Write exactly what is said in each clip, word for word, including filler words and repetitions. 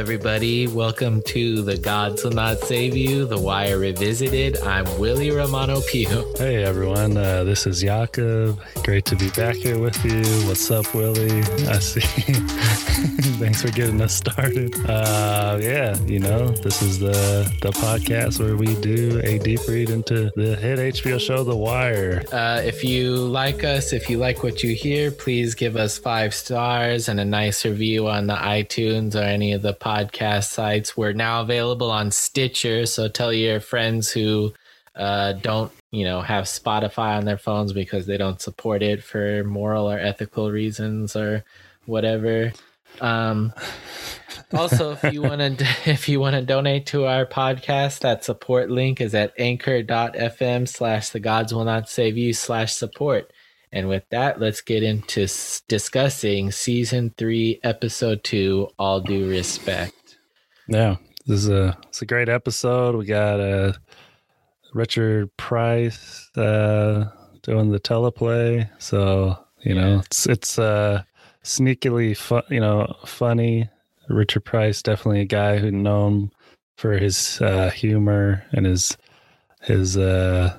everybody. Welcome to the Gods Will Not Save You, The Wire Revisited. I'm Willie Romano Pio. Hey, everyone. Uh, this is Jakob. Great to be back here with you. What's up, Willie? I see. Thanks for getting us started. Uh, yeah, you know, this is the, the podcast where we do a deep read into the hit H B O show, The Wire. Uh, if you like us, if you like what you hear, please give us five stars and a nice review on the iTunes or any of the podcast sites. We're now available on Stitcher, so tell your friends who uh, don't, you know, have Spotify on their phones because they don't support it for moral or ethical reasons or whatever. Um, also, if you want to, if you want to donate to our podcast, that support link is at anchor.fm slash the gods will not save you slash support. And with that, let's get into s- discussing season three, episode two, All Due Respect. Yeah, this is a, it's a great episode. We got uh, Richard Price uh, doing the teleplay. So, you yeah. know, it's, it's, uh, sneakily fun, you know, funny. Richard Price, definitely a guy who's known for his uh, humor and his his uh,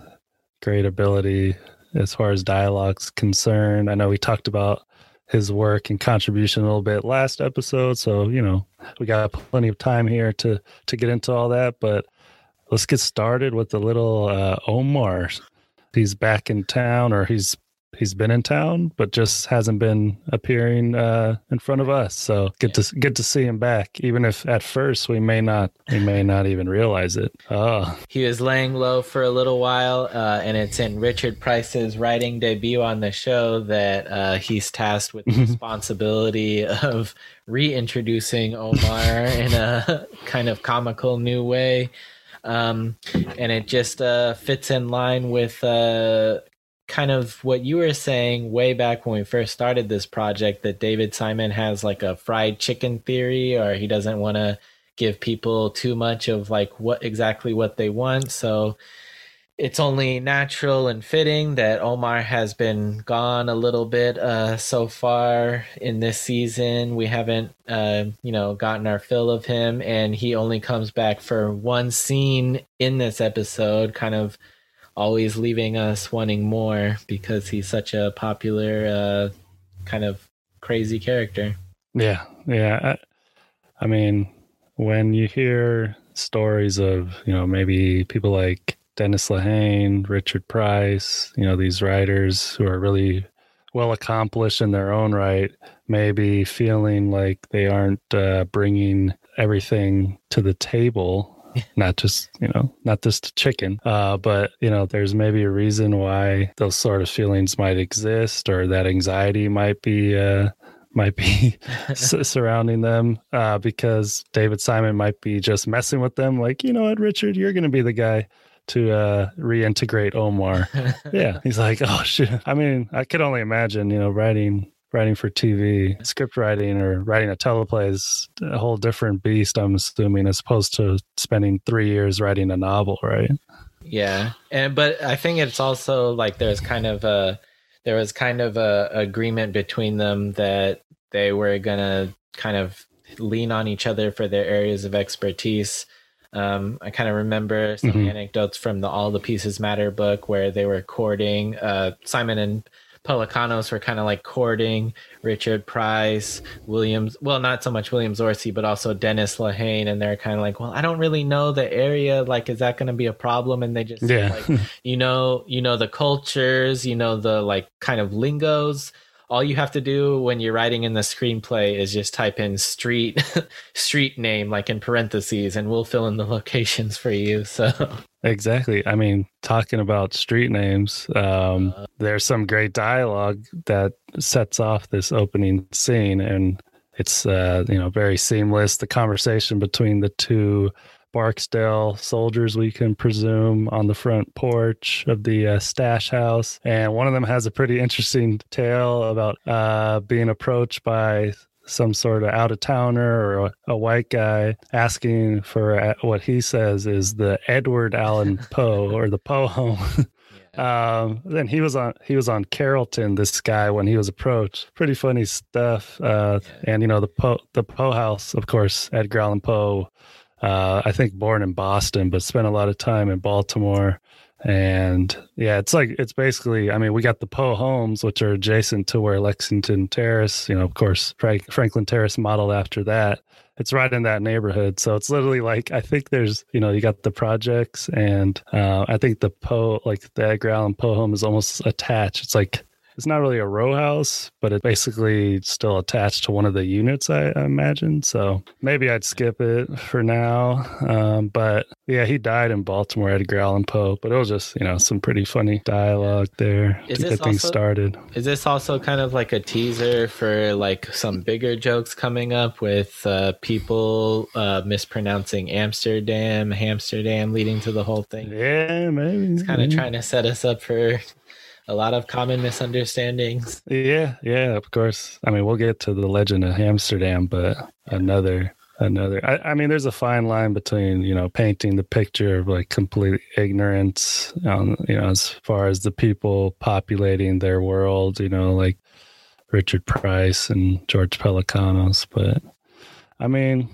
great ability as far as dialogue's concerned. I know we talked about his work and contribution a little bit last episode, so you know we got plenty of time here to to get into all that. But let's get started with the little uh, Omar. He's back in town, or he's. He's been in town, but just hasn't been appearing uh, in front of us. So good yeah. to good to see him back, even if at first we may not we may not even realize it. Oh, he was laying low for a little while, uh, and it's in Richard Price's writing debut on the show that uh, he's tasked with the responsibility of reintroducing Omar in a kind of comical new way, um, and it just uh, fits in line with. Uh, kind of what you were saying way back when we first started this project, that David Simon has like a fried chicken theory, or he doesn't want to give people too much of like what exactly what they want. So it's only natural and fitting that Omar has been gone a little bit uh, so far in this season. We haven't, uh, you know, gotten our fill of him, and he only comes back for one scene in this episode, kind of always leaving us wanting more because he's such a popular, uh, kind of crazy character. Yeah. Yeah. I, I mean, when you hear stories of, you know, maybe people like Dennis Lehane, Richard Price, you know, these writers who are really well accomplished in their own right, maybe feeling like they aren't uh, bringing everything to the table. Not just, you know, not just chicken, uh, but, you know, there's maybe a reason why those sort of feelings might exist, or that anxiety might be uh, might be surrounding them uh, because David Simon might be just messing with them. Like, you know what, Richard, you're going to be the guy to uh, reintegrate Omar. Yeah. He's like, oh, shit. I mean, I could only imagine, you know, writing. Writing for T V, script writing or writing a teleplay is a whole different beast, I'm assuming, as opposed to spending three years writing a novel, right? Yeah. And but I think it's also like there's kind of a there was kind of a agreement between them that they were gonna kind of lean on each other for their areas of expertise. Um, I kind of remember some mm-hmm. anecdotes from the All the Pieces Matter book where they were courting uh, Simon and Pelicanos were kind of like courting Richard Price, Williams, well, not so much Williams Orsi, but also Dennis Lehane. And they're kind of like, well, I don't really know the area. Like, is that going to be a problem? And they just, yeah. like, you know, you know, the cultures, you know, the like kind of lingos. All you have to do when you're writing in the screenplay is just type in street, street name, like in parentheses, and we'll fill in the locations for you. So exactly. I mean, talking about street names, um, uh, there's some great dialogue that sets off this opening scene, and it's uh, you know, very seamless. The conversation between the two Barksdale soldiers, we can presume, on the front porch of the uh, stash house, and one of them has a pretty interesting tale about uh being approached by some sort of out-of-towner or a, a white guy asking for uh, what he says is the Edward Allan Poe or the Poe home. Um, then he was on he was on Carrollton, this guy, when he was approached. Pretty funny stuff. Uh, yeah. And you know, the Poe the Poe House, of course, Edgar Allan Poe. Uh, I think born in Boston, but spent a lot of time in Baltimore. And yeah, it's like, it's basically, I mean, we got the Poe homes, which are adjacent to where Lexington Terrace, you know, of course, Frank, Franklin Terrace modeled after that. It's right in that neighborhood. So it's literally like, I think there's, you know, you got the projects and uh, I think the Poe, like the Edgar Allan Poe home is almost attached. It's like, it's not really a row house, but it's basically still attached to one of the units, I, I imagine. So maybe I'd skip it for now. Um, but yeah, he died in Baltimore, Edgar Allan Poe. But it was just, you know, some pretty funny dialogue there is to get things also, started. Is this also kind of like a teaser for like some bigger jokes coming up with uh, people uh, mispronouncing Amsterdam, Hamsterdam, leading to the whole thing? Yeah, maybe. It's kind of trying to set us up for a lot of common misunderstandings. Yeah, yeah, of course. I mean, we'll get to the legend of Amsterdam, but another, another. I, I mean, there's a fine line between, you know, painting the picture of like complete ignorance, um, you know, as far as the people populating their world, you know, like Richard Price and George Pelicanos. But I mean,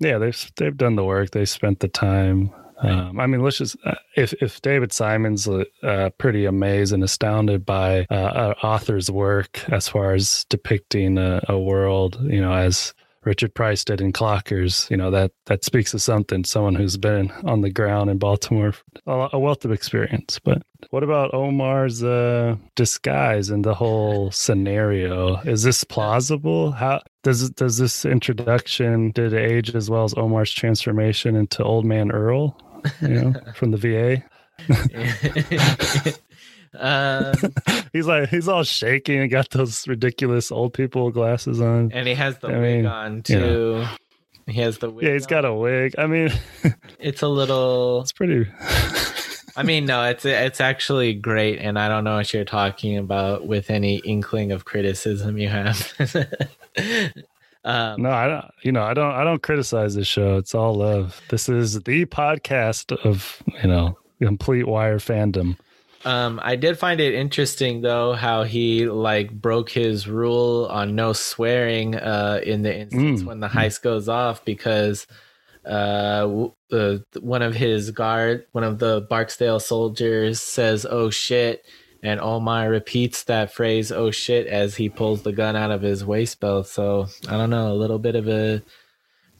yeah, they've they've done the work. They spent the time. Um, I mean, let's just, uh, if, if David Simon's uh, pretty amazed and astounded by uh, an author's work as far as depicting a, a world, you know, as Richard Price did in Clockers, you know, that, that speaks to something, someone who's been on the ground in Baltimore, a, a wealth of experience. But what about Omar's uh, disguise and the whole scenario? Is this plausible? How does does this introduction, did it age as well as Omar's transformation into Old Man Earl? You know, from the V A. um, he's like he's all shaking and got those ridiculous old people glasses on, and he has the I wig mean, on too. You know. He has the wig. Yeah, he's on. Got a wig. I mean, it's a little. It's pretty. I mean, no, it's it's actually great, and I don't know what you're talking about with any inkling of criticism you have. Um, no, I don't. You know, I don't. I don't criticize this show. It's all love. This is the podcast of, you know, complete Wire fandom. Um, I did find it interesting though how he like broke his rule on no swearing uh, in the instance mm. when the heist mm. goes off, because uh, uh, one of his guard, one of the Barksdale soldiers, says, "Oh shit." And Omar repeats that phrase, "oh shit," as he pulls the gun out of his waist belt. So I don't know, a little bit of a,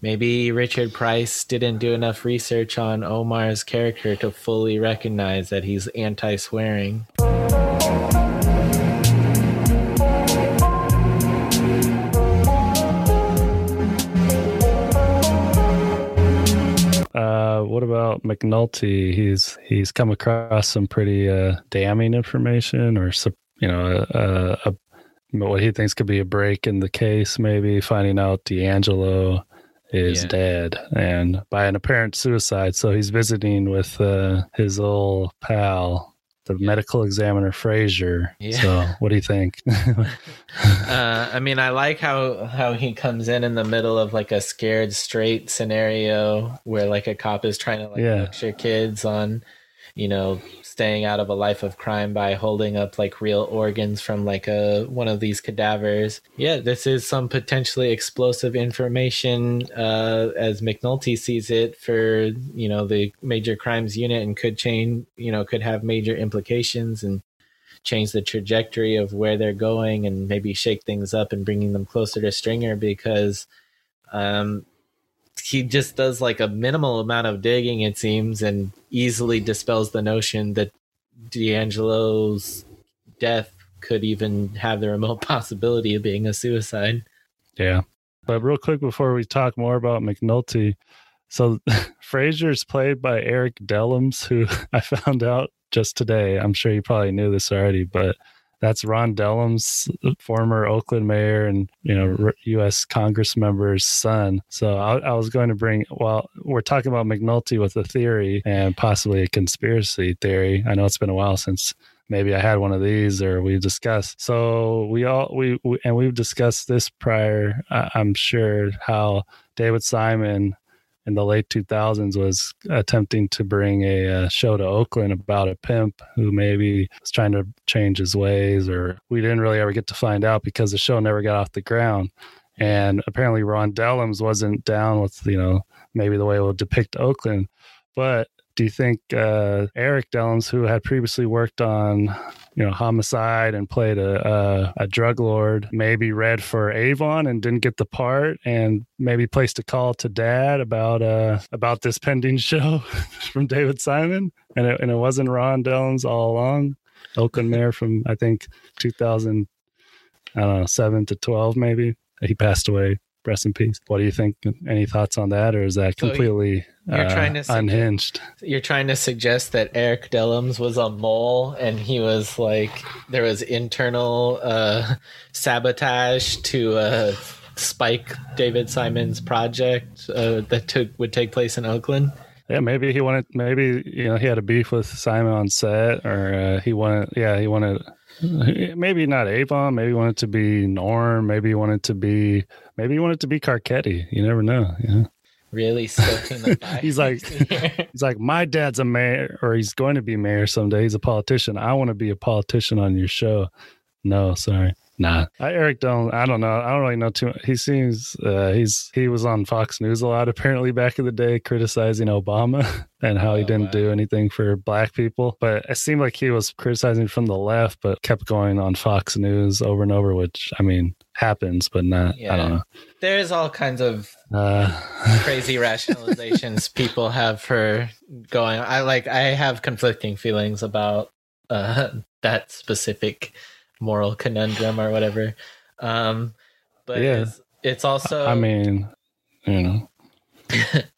maybe Richard Price didn't do enough research on Omar's character to fully recognize that he's anti-swearing. Uh, what about McNulty? He's he's come across some pretty uh, damning information, or you know, a, a, a, what he thinks could be a break in the case. Maybe finding out D'Angelo is yeah. dead, and by an apparent suicide. So he's visiting with uh, his old pal, the yeah. medical examiner Frazier. Yeah. So what do you think? uh, I mean, I like how, how he comes in in the middle of like a scared straight scenario where like a cop is trying to like yeah. lecture kids on, you know, staying out of a life of crime by holding up like real organs from like a, one of these cadavers. Yeah. This is some potentially explosive information uh, as McNulty sees it for, you know, the major crimes unit, and could change, you know, could have major implications and change the trajectory of where they're going, and maybe shake things up and bringing them closer to Stringer, because um, he just does like a minimal amount of digging, it seems, and easily dispels the notion that D'Angelo's death could even have the remote possibility of being a suicide. Yeah. But real quick before we talk more about McNulty, so Frazier's played by Eric Dellums, who I found out just today. I'm sure you probably knew this already, but that's Ron Dellums, former Oakland mayor and, you know, U S Congress member's son. So I, I was going to bring, well, we're talking about McNulty with a theory and possibly a conspiracy theory. I know it's been a while since maybe I had one of these, or we discussed. So we all, we, we and we've discussed this prior, uh, I'm sure, how David Simon in the late two thousands was attempting to bring a, a show to Oakland about a pimp who maybe was trying to change his ways, or we didn't really ever get to find out because the show never got off the ground. And apparently Ron Dellums wasn't down with, you know, maybe the way it will depict Oakland. But do you think uh, Eric Dellums, who had previously worked on, you know, Homicide and played a, a, a drug lord, maybe read for Avon and didn't get the part, and maybe placed a call to Dad about uh, about this pending show from David Simon, and it, and it wasn't Ron Dellums all along? Oakland mayor from, I think, two thousand seven to twelve, maybe. He passed away. Rest in peace. What do you think? Any thoughts on that, or is that completely so you're uh, trying to suggest, unhinged? You're trying to suggest that Eric Dellums was a mole, and he was like, there was internal uh, sabotage to uh, spike David Simon's project uh, that took would take place in Oakland. Yeah, maybe he wanted. Maybe you know he had a beef with Simon on set, or uh, he wanted. Yeah, he wanted. Maybe not Avon. Maybe he wanted to be Norm. Maybe he wanted to be. Maybe he wanted to be Carcetti. You never know. Yeah. Really stoking the fire. He's like, he's like, my dad's a mayor, or he's going to be mayor someday. He's a politician. I want to be a politician on your show. No, sorry. Nah, I, Eric Dellums. I don't know. I don't really know too much. He seems uh, he's he was on Fox News a lot apparently back in the day, criticizing Obama and how oh, he didn't wow. do anything for black people. But it seemed like he was criticizing from the left, but kept going on Fox News over and over. Which I mean happens, but not. Yeah. I don't know. There's all kinds of uh, crazy rationalizations people have for going. I like. I have conflicting feelings about uh, that specific moral conundrum or whatever, um but yeah. it's, it's also I mean you know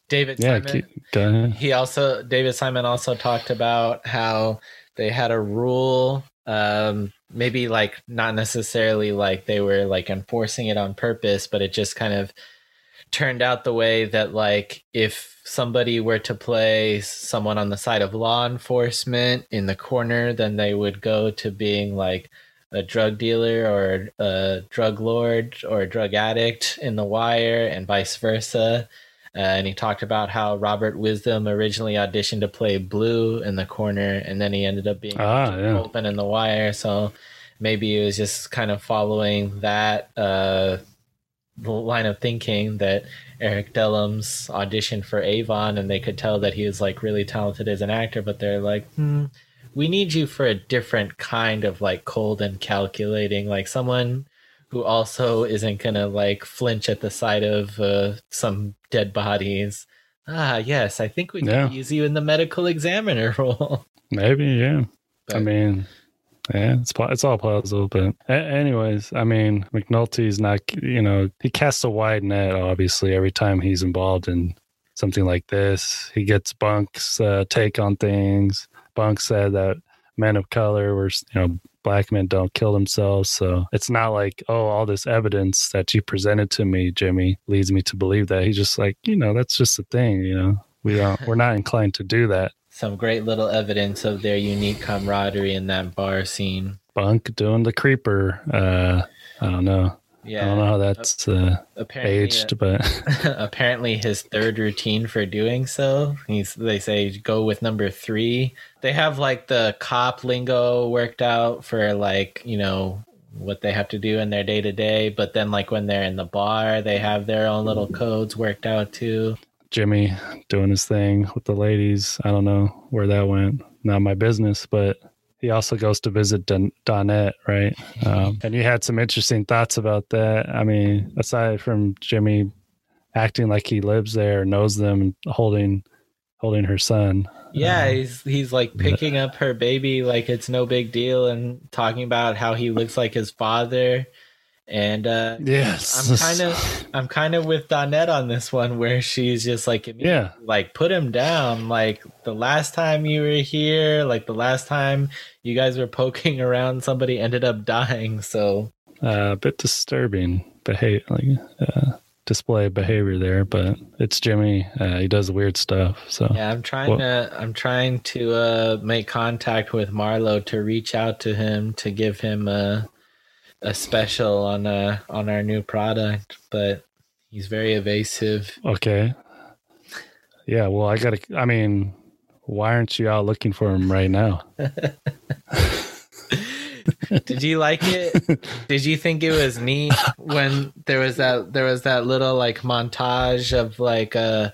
David yeah, Simon keep, he also David Simon also talked about how they had a rule, um maybe like not necessarily like they were like enforcing it on purpose, but it just kind of turned out the way that like if somebody were to play someone on the side of law enforcement in the corner, then they would go to being like a drug dealer or a drug lord or a drug addict in The Wire, and vice versa. Uh, and he talked about how Robert Wisdom originally auditioned to play Blue in the corner, and then he ended up being ah, yeah. open in The Wire. So maybe it was just kind of following that uh, line of thinking that Eric Dellums auditioned for Avon, and they could tell that he was like really talented as an actor, but they're like, hmm, we need you for a different kind of like cold and calculating, like someone who also isn't going to like flinch at the sight of uh, some dead bodies. Ah, yes. I think we yeah. can use you in the medical examiner role. Maybe. Yeah. But, I mean, yeah, it's, it's all plausible, but anyways, I mean, McNulty's not, you know, he casts a wide net, obviously, every time he's involved in something like this. He gets Bunk's uh, take on things. Bunk said that men of color were, you know, black men don't kill themselves. So it's not like, oh, all this evidence that you presented to me, Jimmy, leads me to believe that. He's just like, you know, that's just a thing, you know, we don't, we're not inclined to do that. Some great little evidence of their unique camaraderie in that bar scene. Bunk doing the creeper. Uh, I don't know. Yeah, I don't know how that's uh, aged, but apparently his third routine for doing so, he's, they say go with number three. They have like the cop lingo worked out for like, you know, what they have to do in their day to day. But then like when they're in the bar, they have their own little codes worked out too. Jimmy doing his thing with the ladies. I don't know where that went. Not my business, but he also goes to visit Don- Donette, right? Um, and you had some interesting thoughts about that. I mean, aside from Jimmy acting like he lives there, knows them, holding holding her son. Yeah, um, he's he's like picking up her baby like it's no big deal, and talking about how he looks like his father. And uh, yes, I'm kind of I'm kind of with Donette on this one, where she's just like, yeah, like put him down. Like the last time you were here, like the last time you guys were poking around, somebody ended up dying. So uh, a bit disturbing behavior, like uh, display of behavior there. But it's Jimmy; uh, he does weird stuff. So yeah, I'm trying well, to I'm trying to uh, make contact with Marlo to reach out to him to give him a. a special on uh on our new product, but he's very evasive. Okay. Yeah, well, I gotta, I mean, why aren't you out looking for him right now? Did you like it? Did you think it was neat when there was that there was that little like montage of like a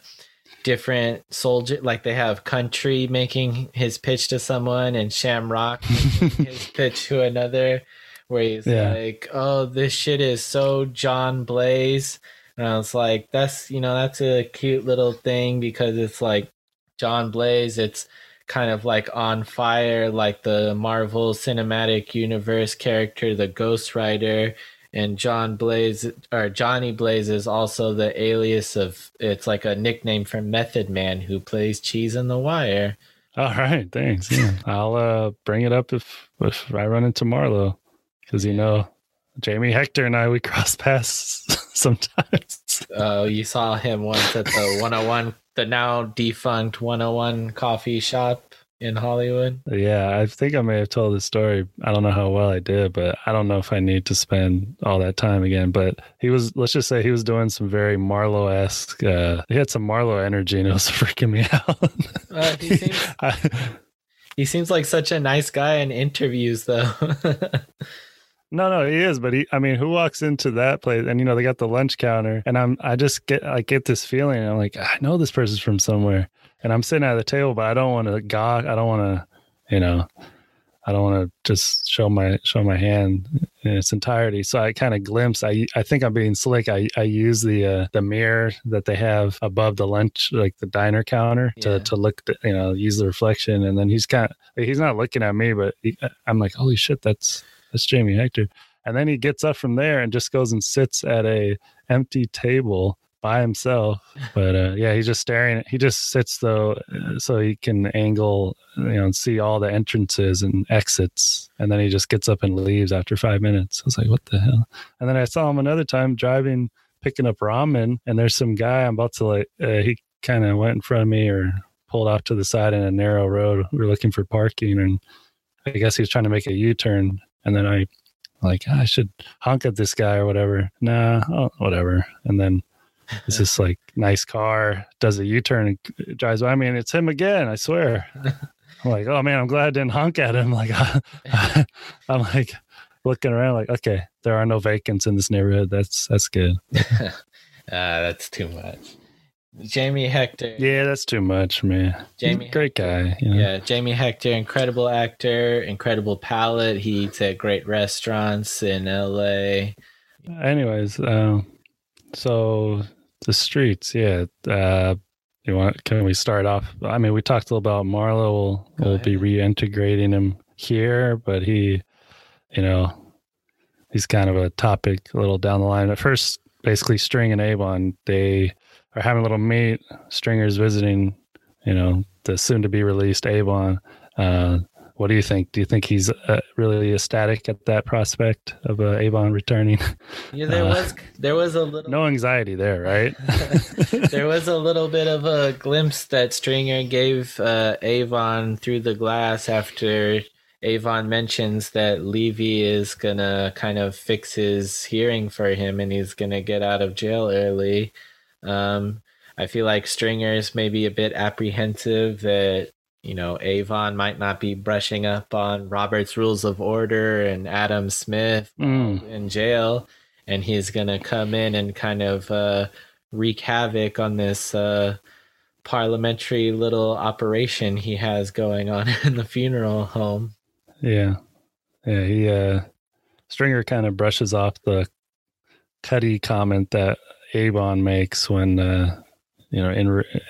different soldier, like they have Country making his pitch to someone and Shamrock making his pitch to another, where he's yeah. like, "Oh, this shit is so John Blaze," and I was like, "That's you know that's a cute little thing because it's like John Blaze, it's." kind of like on fire, like the Marvel Cinematic Universe character, the Ghost Rider, and John Blaze or Johnny Blaze is also the alias of it's like a nickname for Method Man who plays Cheese in The Wire. All right, thanks. Yeah. I'll uh, bring it up if if I run into Marlo, because you know Jamie Hector and I we cross paths sometimes. Oh, you saw him once at the one oh one. The now defunct one oh one coffee shop in Hollywood. Yeah, I think I may have told this story. I don't know how well I did, but I don't know if I need to spend all that time again. But he was, let's just say he was doing some very Marlo-esque, uh, he had some Marlo energy and it was freaking me out. uh, he, seems, I, he seems like such a nice guy in interviews though. No, no, he is. But he, I mean, who walks into that place and, you know, they got the lunch counter and I'm, I just get, I get this feeling. I'm like, I know this person's from somewhere and I'm sitting at the table, but I don't want to gawk. I don't want to, you know, I don't want to just show my, show my hand in its entirety. So I kind of glimpse, I, I think I'm being slick. I, I use the, uh, the mirror that they have above the lunch, like the diner counter to, yeah. to look, to, you know, use the reflection. And then he's kind of, he's not looking at me, but he, I'm like, holy shit, that's. That's Jamie Hector. And then he gets up from there and just goes and sits at a empty table by himself. But uh, yeah, he's just staring. He just sits, though, so he can angle, you know, and see all the entrances and exits. And then he just gets up and leaves after five minutes. I was like, what the hell? And then I saw him another time driving, picking up ramen. And there's some guy I'm about to like, uh, he kind of went in front of me or pulled off to the side in a narrow road. We were looking for parking. And I guess he was trying to make a U-turn. And then I like, I should honk at this guy or whatever. Nah, oh, whatever. And then it's just like, nice car, does a U-turn and drives by me. And it's him again, I swear. I'm like, oh, man, I'm glad I didn't honk at him. Like, I, I'm like looking around like, okay, there are no vacants in this neighborhood. That's that's good. uh, that's too much. Jamie Hector. Yeah, that's too much, man. Jamie, great guy. You know? Yeah, Jamie Hector, incredible actor, incredible palate. He eats at great restaurants in L A. Anyways, um, so the streets, yeah. Uh, you want? Can we start off? I mean, we talked a little about Marlo. We'll, we'll be reintegrating him here, but he, you know, he's kind of a topic a little down the line. At first, basically, String and Avon, they... are having a little meet. Stringer's visiting, you know, the soon-to-be released Avon. Uh, what do you think? Do you think he's uh, really ecstatic at that prospect of uh, Avon returning? Yeah, there uh, was there was a little no anxiety there, right? There was a little bit of a glimpse that Stringer gave uh, Avon through the glass after Avon mentions that Levy is gonna kind of fix his hearing for him, and he's gonna get out of jail early. Um, I feel like Stringer's maybe a bit apprehensive that, you know, Avon might not be brushing up on Robert's Rules of Order and Adam Smith mm. in jail. And he's going to come in and kind of uh, wreak havoc on this uh, parliamentary little operation he has going on in the funeral home. Yeah. Yeah. He, uh, Stringer kind of brushes off the Cutty comment that Avon makes when, uh, you know, in re-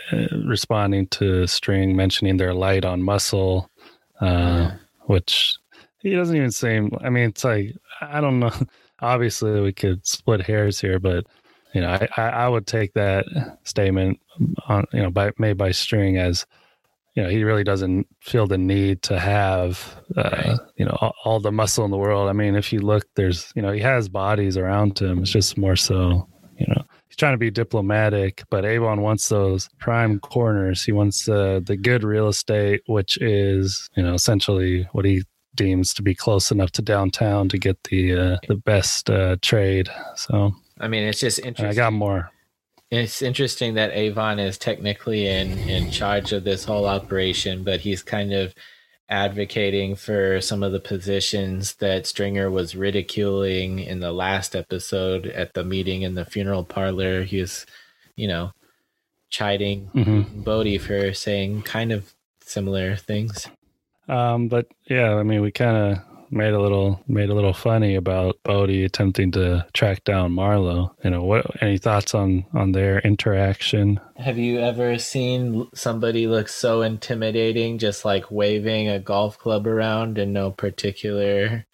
responding to String mentioning their light on muscle, uh, yeah. which he doesn't even seem, I mean, it's like, I don't know. Obviously we could split hairs here, but you know, I, I, I would take that statement on, you know, by made by String as, you know, he really doesn't feel the need to have, uh, right. you know, all, all the muscle in the world. I mean, if you look, there's, you know, he has bodies around him. It's just more so, you know, he's trying to be diplomatic, but Avon wants those prime corners. He wants uh, the good real estate, which is, you know, essentially what he deems to be close enough to downtown to get the uh, the best uh, trade. So, I mean, it's just interesting. I got more. It's interesting that Avon is technically in, in charge of this whole operation, but he's kind of advocating for some of the positions that Stringer was ridiculing in the last episode at the meeting in the funeral parlor. He was, you know, chiding mm-hmm. Bodie for saying kind of similar things. Um, but yeah, I mean, we kind of made a little made a little funny about Bodie attempting to track down Marlo. You know, what? Any thoughts on, on their interaction? Have you ever seen somebody look so intimidating, just like waving a golf club around and no particular,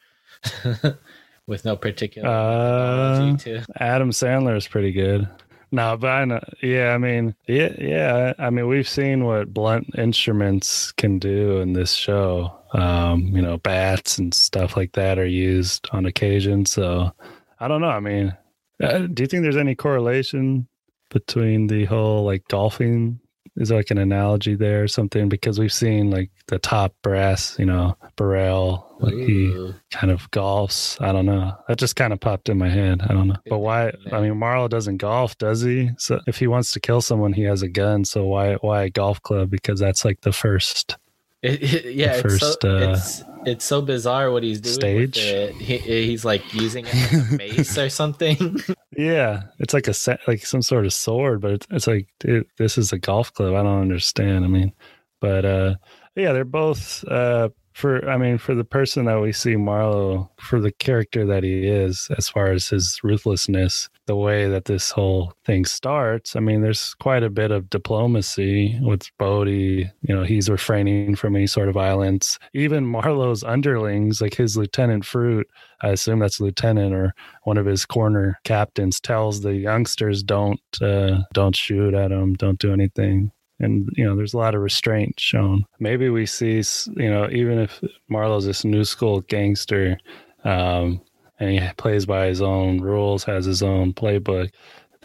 with no particular? Uh, to... Adam Sandler is pretty good. No, but I know, yeah, I mean, yeah, yeah, I mean, we've seen what blunt instruments can do in this show. Um, you know, bats and stuff like that are used on occasion. So I don't know. I mean, do you think there's any correlation between the whole like golfing? Is there like an analogy there or something? Because we've seen like the top brass, you know, Burrell, like he kind of golfs. I don't know. That just kind of popped in my head. I don't know. But why? I mean, Marlo doesn't golf, does he? So if he wants to kill someone, he has a gun. So why why a golf club? Because that's like the first. It, it, yeah, the first, it's, so, uh, it's, it's so bizarre what he's doing. Stage. With it. He, he's like using it as a mace or something. Yeah, it's like a like some sort of sword, but it's, it's like it, this is a golf club. I don't understand. I mean, but uh, yeah, they're both uh, for. I mean, for the person that we see Marlo, for the character that he is, as far as his ruthlessness, the way that this whole thing starts. I mean, there's quite a bit of diplomacy with Bodie. You know, he's refraining from any sort of violence. Even Marlo's underlings, like his Lieutenant Fruit. I assume that's a lieutenant or one of his corner captains, tells the youngsters don't uh, don't shoot at him, don't do anything. And, you know, there's a lot of restraint shown. Maybe we see, you know, even if Marlo's this new school gangster um, and he plays by his own rules, has his own playbook,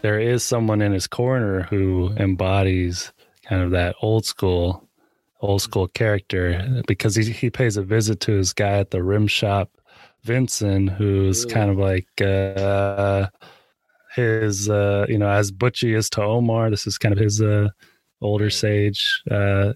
there is someone in his corner who embodies kind of that old school, old school character, because he, he pays a visit to his guy at the rim shop, Vincent, who's Ooh. kind of like uh, his, uh, you know, as butchy as to Omar. This is kind of his uh, older sage. Uh,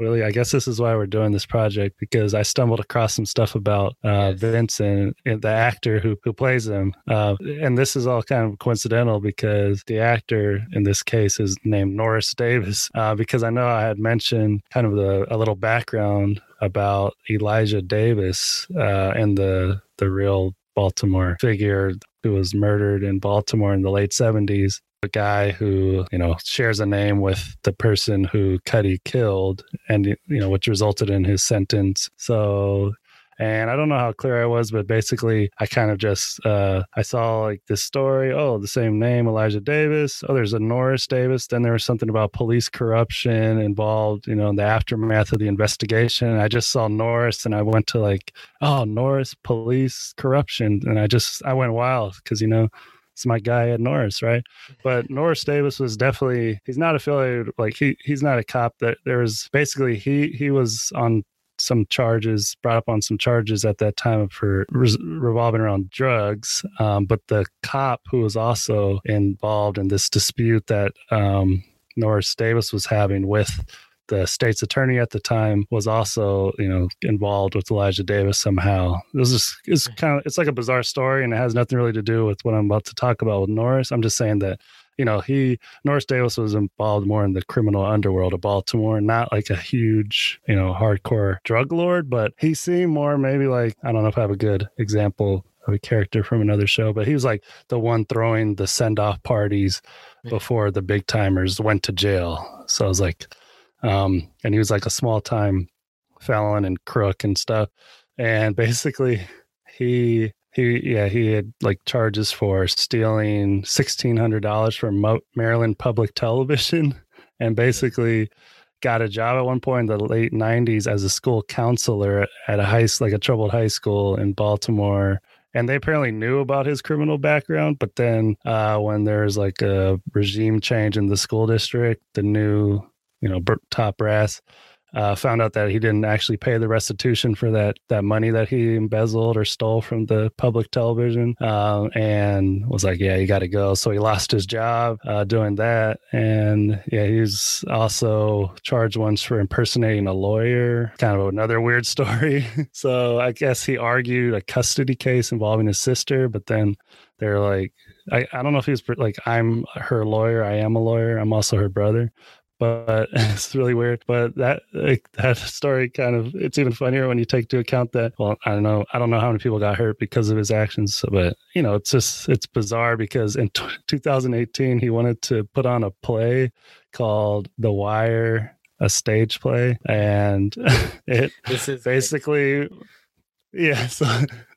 really, I guess this is why we're doing this project, because I stumbled across some stuff about uh, yes. Vincent, the actor who, who plays him. Uh, and this is all kind of coincidental because the actor in this case is named Norris Davis, uh, because I know I had mentioned kind of the, a little background about Elijah Davis uh, and the the real Baltimore figure who was murdered in Baltimore in the late seventies, a guy who, you know, shares a name with the person who Cutty killed and, you know, which resulted in his sentence. So, and I don't know how clear I was, but basically I kind of just, uh, I saw like this story, oh, the same name, Elijah Davis. Oh, there's a Norris Davis. Then there was something about police corruption involved, you know, in the aftermath of the investigation. And I just saw Norris and I went to like, oh, Norris, police corruption. And I just, I went wild because, you know, it's my guy at Norris, right? But Norris Davis was definitely, he's not affiliated, like he he's not a cop. That there was basically, he, he was on some charges, brought up on some charges at that time for re- revolving around drugs. Um, but the cop who was also involved in this dispute that um, Norris Davis was having with the state's attorney at the time was also, you know, involved with Elijah Davis somehow. This is it's kind of, it's like a bizarre story, and it has nothing really to do with what I'm about to talk about with Norris. I'm just saying that, you know, he, Norris Davis was involved more in the criminal underworld of Baltimore, not like a huge, you know, hardcore drug lord, but he seemed more maybe like, I don't know if I have a good example of a character from another show, but he was like the one throwing the send-off parties before the big timers went to jail. So I was like, um, and he was like a small-time felon and crook and stuff. And basically he... He, yeah, he had like charges for stealing sixteen hundred dollars from Maryland Public Television, and basically got a job at one point in the late nineties as a school counselor at a high, like a troubled high school in Baltimore. And they apparently knew about his criminal background. But then uh, when there's like a regime change in the school district, the new, you know, top brass uh, found out that he didn't actually pay the restitution for that, that money that he embezzled or stole from the public television, uh, and was like, yeah, you got to go. So he lost his job uh, doing that. And yeah, he's also charged once for impersonating a lawyer, kind of another weird story. So I guess he argued a custody case involving his sister, but then they're like, I, I don't know if he's like, I'm her lawyer. I am a lawyer. I'm also her brother. But it's really weird. But that like, that story kind of, it's even funnier when you take into account that, well, I don't know. I don't know how many people got hurt because of his actions. But, you know, it's just, it's bizarre because in t- twenty eighteen, he wanted to put on a play called The Wire, a stage play. And it this is basically, like... yeah. So,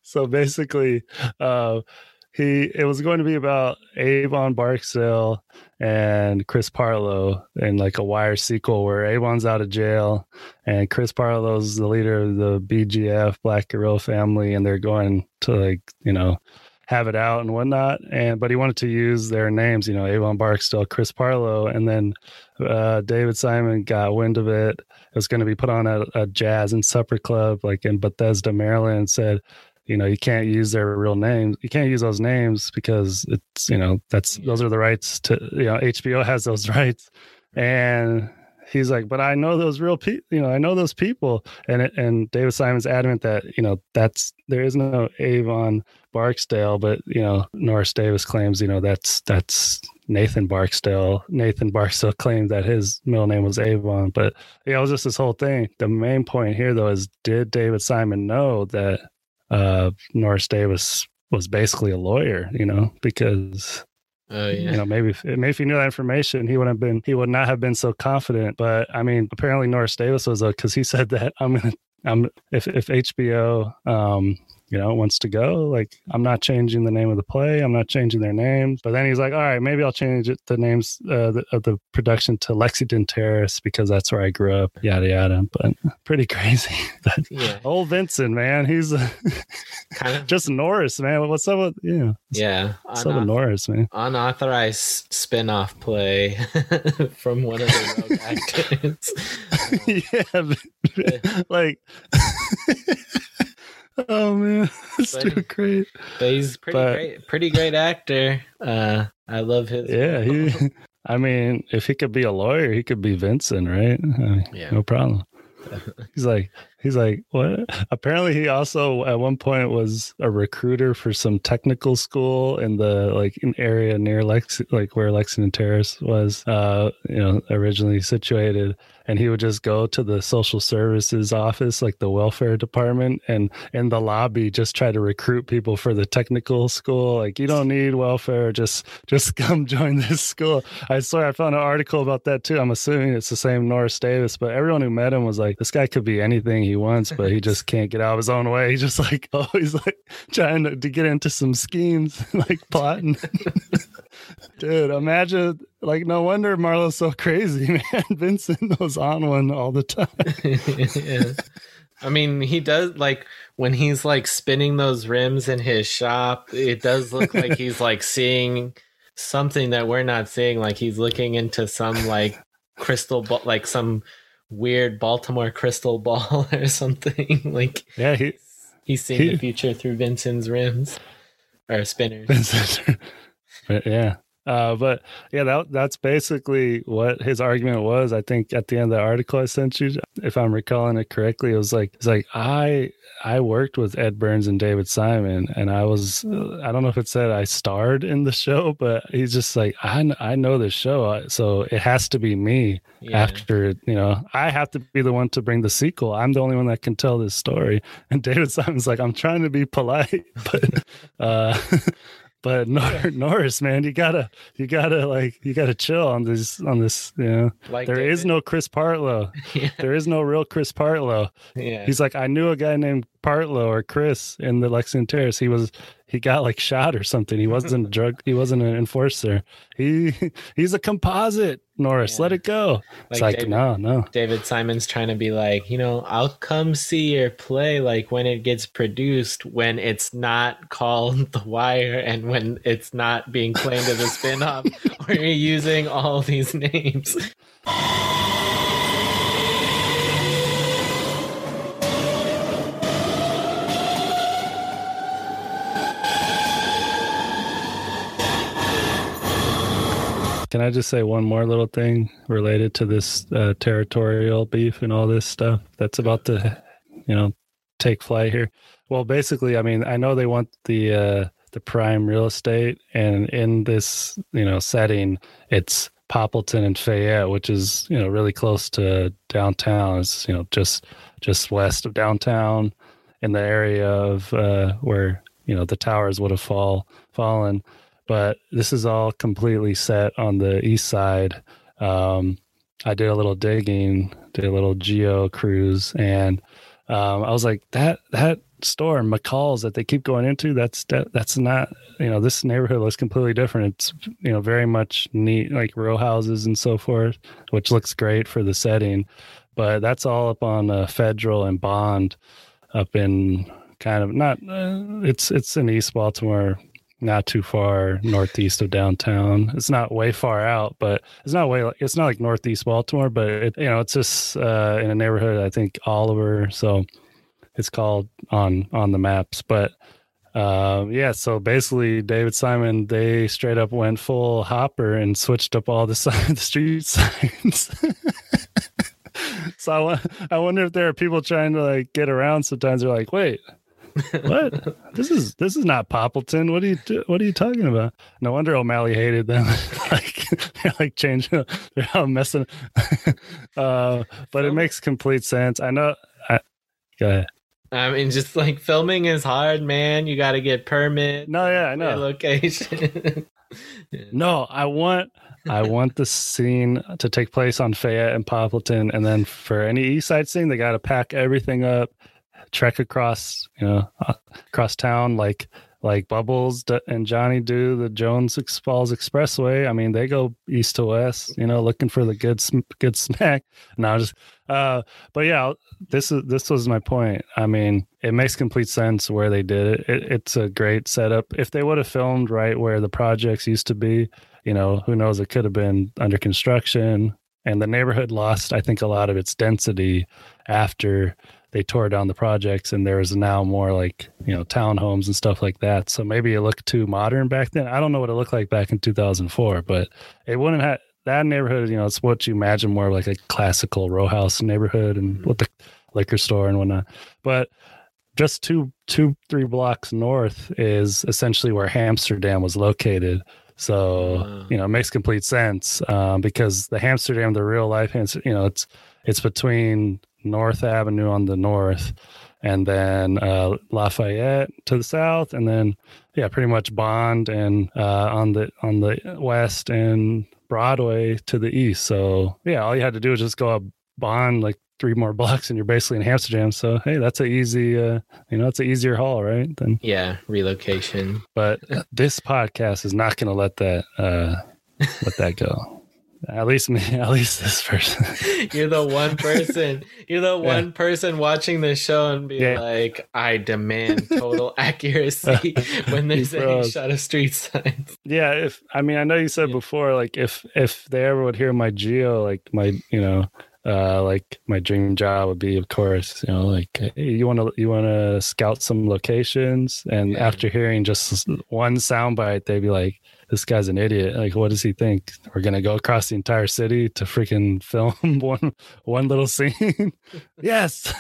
so basically, uh, He, it was going to be about Avon Barksdale and Chris Parlow in like a Wire sequel where Avon's out of jail and Chris Parlow's the leader of the B G F, Black Guerrilla Family, and they're going to like, you know, have it out and whatnot. And, but he wanted to use their names, you know, Avon Barksdale, Chris Parlow. And then uh, David Simon got wind of it. It was going to be put on a, a jazz and supper club like in Bethesda, Maryland, and said, you know, you can't use their real names. You can't use those names because it's, you know, that's, those are the rights to, you know, H B O has those rights. And he's like, but I know those real people, you know, I know those people. And, it, and David Simon's adamant that, you know, that's, there is no Avon Barksdale, but, you know, Norris Davis claims, you know, that's, that's Nathan Barksdale. Nathan Barksdale claimed that his middle name was Avon, but you know, it was just this whole thing. The main point here though, is did David Simon know that, uh Norris Davis was basically a lawyer, you know, because oh, yeah. you know, maybe if, maybe if he knew that information, he would have been he would not have been so confident. But I mean, apparently Norris Davis was a, because he said that I'm gonna I'm if if H B O um you know wants to go, like I'm not changing the name of the play, I'm not changing their names. But then he's like, all right, maybe I'll change it, the names uh, the, of the production to Lexington Terrace because that's where I grew up, yada yada. But pretty crazy. Yeah. Old Vincent, man, he's kind of just Norris, man. What's up with yeah yeah what's unauth- up with Norris, man? Unauthorized spin-off play from one of the rogue actors. Um, yeah, but, like. Oh man, that's but, too great. But he's pretty but, great, pretty great actor. Uh, I love his. Yeah, he, I mean, if he could be a lawyer, he could be Vincent, right? I mean, yeah, no problem. He's like, he's like, what? Apparently, he also at one point was a recruiter for some technical school in the like an area near Lex, like where Lexington Terrace was, uh, you know, originally situated. And he would just go to the social services office, like the welfare department, and in the lobby, just try to recruit people for the technical school. Like, you don't need welfare, just just come join this school. I swear, I found an article about that too. I'm assuming it's the same Norris Davis, but everyone who met him was like, this guy could be anything he wants, but he just can't get out of his own way. He's just like always oh, like trying to, to get into some schemes, like plotting. Dude, imagine, like, no wonder Marlo's so crazy, man. Vincent was on one all the time. Yeah. I mean, he does, like, when he's like spinning those rims in his shop, it does look like he's like seeing something that we're not seeing. Like he's looking into some like crystal ball, like some weird Baltimore crystal ball or something. Like, yeah, he, he's seeing he, the future through Vincent's rims or spinners. Vincent's, yeah. Uh, but yeah, that that's basically what his argument was. I think at the end of the article I sent you, if I'm recalling it correctly, it was like, it's like, I, I worked with Ed Burns and David Simon, and I was, I don't know if it said I starred in the show, but he's just like, I, I know this show. So it has to be me. Yeah. After, you know, I have to be the one to bring the sequel. I'm the only one that can tell this story. And David Simon's like, I'm trying to be polite, but, uh, But Nor- Norris, man, you gotta, you gotta like, you gotta chill on this, on this, you know, like there David. is no Chris Partlow. Yeah. There is no real Chris Partlow. Yeah. He's like, I knew a guy named Partlow or Chris in the Lexington Terrace. He was, he got like shot or something. He wasn't a drug. He wasn't an enforcer. He, he's a composite, Norris. Yeah. Let it go. Like it's like, David, no, no. David Simon's trying to be like, you know, I'll come see your play like when it gets produced, when it's not called The Wire and when it's not being claimed as a spin-off. Or you're using all these names. Can I just say one more little thing related to this uh, territorial beef and all this stuff that's about to, you know, take flight here? Well, basically, I mean, I know they want the uh, the prime real estate, and in this, you know, setting, it's Poppleton and Fayette, which is, you know, really close to downtown. It's, you know, just just west of downtown, in the area of uh, where, you know, the towers would have fall fallen. But this is all completely set on the east side. Um, I did a little digging, did a little geo cruise, and um, I was like, that that store, McCall's, that they keep going into, that's that, that's not, you know, this neighborhood looks completely different. It's, you know, very much neat, like row houses and so forth, which looks great for the setting. But that's all up on uh, Federal and Bond, up in kind of not. Uh, it's it's in East Baltimore. Not too far northeast of downtown. It's not way far out, but it's not way. It's not like northeast Baltimore, but it, you know, it's just uh, in a neighborhood. I think Oliver, so it's called on on the maps. But uh, yeah, so basically, David Simon, they straight up went full hopper and switched up all the sign, the street signs. So I, I wonder if there are people trying to like get around. Sometimes they're like, wait. What? This is this is not Poppleton. What are you do, What are you talking about? No wonder O'Malley hated them. like they're like changing, they're all messing. uh, but it makes complete sense. I know. I, go ahead. I mean, just like filming is hard, man. You got to get permit. No, yeah, I know. Location. Yeah. No, I want. I want the scene to take place on Fayette and Poppleton, and then for any East Side scene, they got to pack everything up. Trek across, you know, across town like like Bubbles and Johnny do the Jones Falls Expressway. I mean, they go east to west, you know, looking for the good good snack. No, just, uh, but yeah, this is this was my point. I mean, it makes complete sense where they did it. it it's a great setup. If they would have filmed right where the projects used to be, you know, who knows? It could have been under construction, and the neighborhood lost, I think, a lot of its density after they tore down the projects, and there is now more like, you know, townhomes and stuff like that. So maybe it looked too modern back then. I don't know what it looked like back in two thousand four, but it wouldn't have that neighborhood. You know, it's what you imagine more like a classical row house neighborhood, and with the liquor store and whatnot. But just two, two, three blocks north is essentially where Amsterdam was located. So, wow. You know, it makes complete sense um, because the Amsterdam, the real life, you know, it's, it's between North Avenue on the north, and then uh, Lafayette to the south, and then yeah, pretty much Bond and uh, on the on the west, and Broadway to the east. So yeah, all you had to do was just go up Bond like three more blocks, and you're basically in Amsterdam. So hey, that's an easy, uh, you know, it's an easier haul, right? Then yeah, relocation. But this podcast is not going to let that uh, let that go. At least me, at least this person. You're the one person. You're the yeah. one person watching the show and be yeah. like, I demand total accuracy when there's any shot of street signs. Yeah, if I mean I know you said yeah. before, like if if they ever would hear my geo, like my you know, uh like my dream job would be, of course, you know, like hey, you wanna you wanna scout some locations, and yeah. after hearing just one soundbite, they'd be like, this guy's an idiot. Like, what does he think? We're going to go across the entire city to freaking film one one little scene? Yes.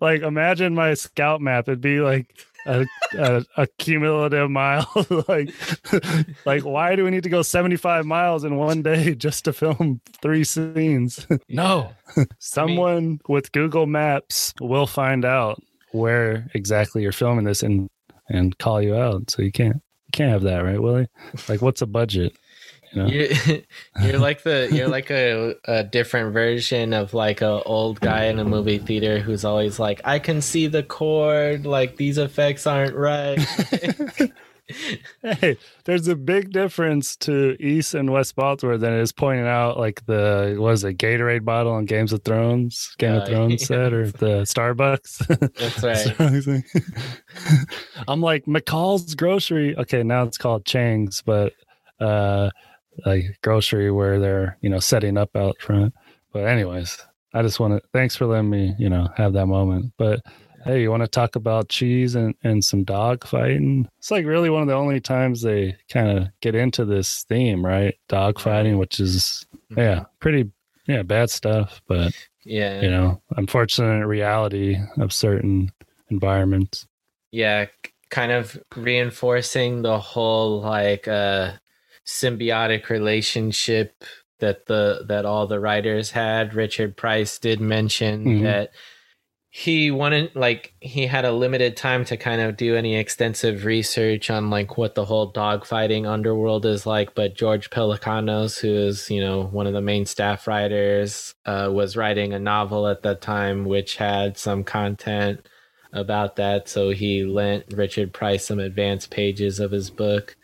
Like, imagine my scout map. It'd be like a, a, a cumulative mile. like, like, why do we need to go seventy-five miles in one day just to film three scenes? No. Someone I mean, with Google Maps will find out where exactly you're filming this and, and call you out, so you can't. Can't have that, right, Willie? Like, what's a budget? You know? You're, you're like the you're like a, a different version of like a old guy in a movie theater who's always like, I can see the cord, like these effects aren't right. Hey, there's a big difference to East and West Baltimore than it is pointing out like the what is it, Gatorade bottle on Games of Thrones, Game uh, of Thrones yeah. set, or the Starbucks. That's right. I'm like McCall's Grocery. Okay, now it's called Chang's, but uh, like grocery where they're you know setting up out front. But anyways, I just want to thanks for letting me you know have that moment, but. hey, you want to talk about cheese and, and some dog fighting? It's like really one of the only times they kind of get into this theme, right? Dog fighting, which is, mm-hmm. yeah, pretty, yeah, bad stuff. But, yeah, you know, unfortunate reality of certain environments. Yeah, kind of reinforcing the whole like uh, symbiotic relationship that the that all the writers had. Richard Price did mention mm-hmm. that he wanted, like, he had a limited time to kind of do any extensive research on like what the whole dogfighting underworld is like. But George Pelicanos, who is, you know, one of the main staff writers, uh, was writing a novel at that time, which had some content about that. So he lent Richard Price some advanced pages of his book.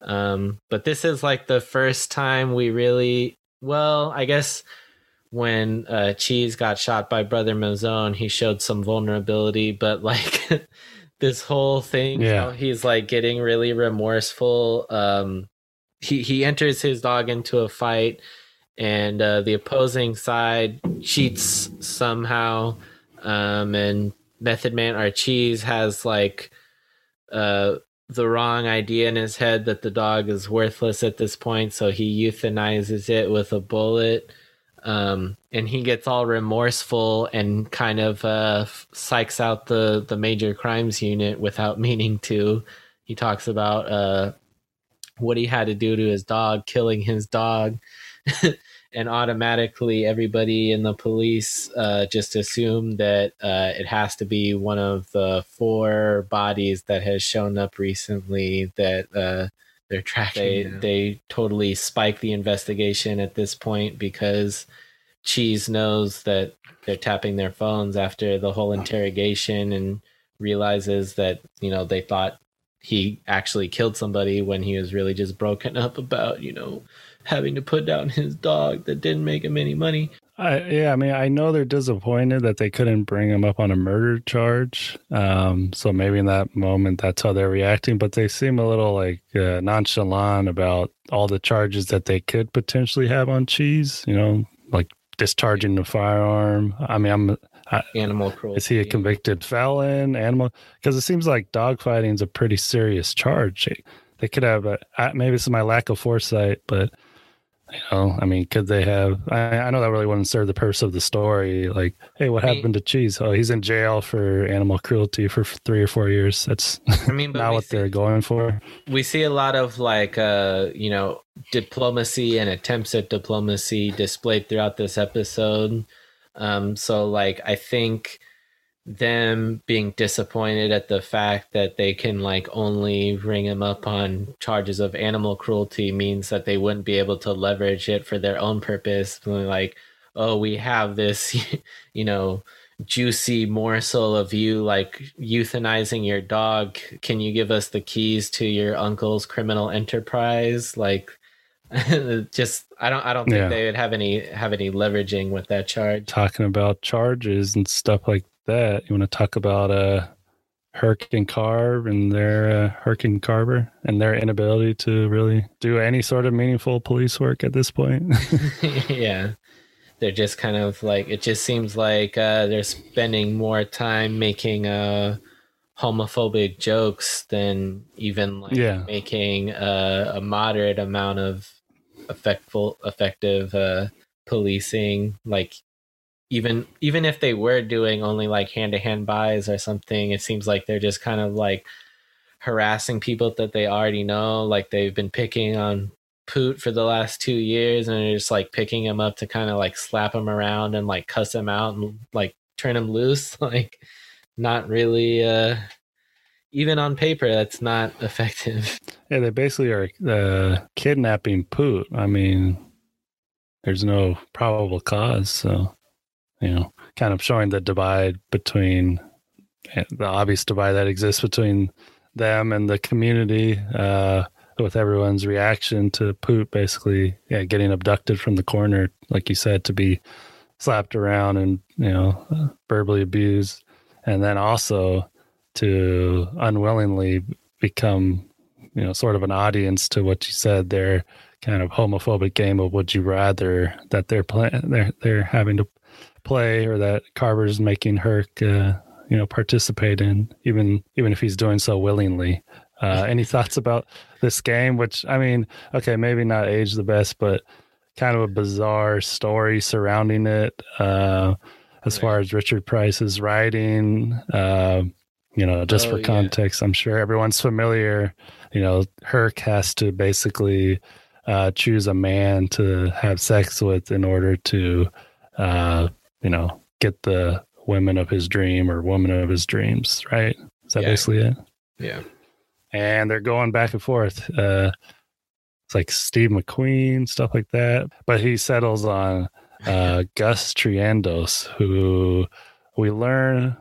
Um, but this is like the first time we really, well, I guess when uh, Cheese got shot by Brother Monzon, he showed some vulnerability, but like this whole thing, yeah. how he's like getting really remorseful. Um, he, he enters his dog into a fight, and uh, the opposing side cheats somehow. Um, and Method Man or Cheese has like, uh, the wrong idea in his head that the dog is worthless at this point, so he euthanizes it with a bullet, um, and he gets all remorseful and kind of uh, psychs out the, the major crimes unit without meaning to. He talks about uh, what he had to do to his dog, killing his dog, and automatically everybody in the police uh, just assume that uh, it has to be one of the four bodies that has shown up recently that uh, they're tracking. They, they totally spike the investigation at this point because Cheese knows that they're tapping their phones after the whole interrogation and realizes that, you know, they thought he actually killed somebody when he was really just broken up about, you know, having to put down his dog that didn't make him any money. I, yeah, I mean, I know they're disappointed that they couldn't bring him up on a murder charge. Um, so maybe in that moment, that's how they're reacting. But they seem a little like uh, nonchalant about all the charges that they could potentially have on Cheese, you know, like discharging the firearm. I mean, I'm... I, animal cruelty. Is he a convicted felon? Animal? Because it seems like dogfighting is a pretty serious charge. They could have, a, maybe this is my lack of foresight, but... You know, I mean, could they have? I, I know that really wouldn't serve the purpose of the story. Like, hey, what I mean, happened to Cheese? Oh, he's in jail for animal cruelty for three or four years. That's I mean, not what see, they're going for. We see a lot of like, uh, you know, diplomacy and attempts at diplomacy displayed throughout this episode. Um, so, like, I think them being disappointed at the fact that they can like only ring him up on charges of animal cruelty means that they wouldn't be able to leverage it for their own purpose. Like, oh, we have this, you know, juicy morsel of you like euthanizing your dog. Can you give us the keys to your uncle's criminal enterprise? Like, just I don't I don't think yeah. they would have any have any leveraging with that charge. Talking about charges and stuff like that, you want to talk about uh Herc and Carve and their uh, Herc and Carver and their inability to really do any sort of meaningful police work at this point. Yeah, they're just kind of like, it just seems like uh they're spending more time making uh homophobic jokes than even like yeah. making uh, a moderate amount of effectful effective uh policing. Like, Even even if they were doing only like hand-to-hand buys or something, it seems like they're just kind of like harassing people that they already know. Like, they've been picking on Poot for the last two years and they're just like picking him up to kind of like slap him around and like cuss him out and like turn him loose. Like, not really, uh, even on paper, that's not effective. Yeah, they basically are uh, kidnapping Poot. I mean, there's no probable cause, so... You know, kind of showing the divide between the obvious divide that exists between them and the community, uh, with everyone's reaction to Poot basically yeah, getting abducted from the corner, like you said, to be slapped around and, you know, verbally abused. And then also to unwillingly become, you know, sort of an audience to what you said there, kind of homophobic game of would you rather that they're playing, they're, they're having to play, or that Carver's making Herc uh, you know, participate in, even even if he's doing so willingly. Uh, any thoughts about this game? Which, I mean, okay, maybe not age the best, but kind of a bizarre story surrounding it uh, as right. far as Richard Price's writing. Uh, you know, just oh, for context, yeah. I'm sure everyone's familiar. You know, Herc has to basically uh, choose a man to have sex with in order to, uh, you know, get the women of his dream or woman of his dreams, right? Is that yeah. basically it? Yeah. And they're going back and forth. Uh, it's like Steve McQueen, stuff like that. But he settles on uh, Gus Triandos, who we learn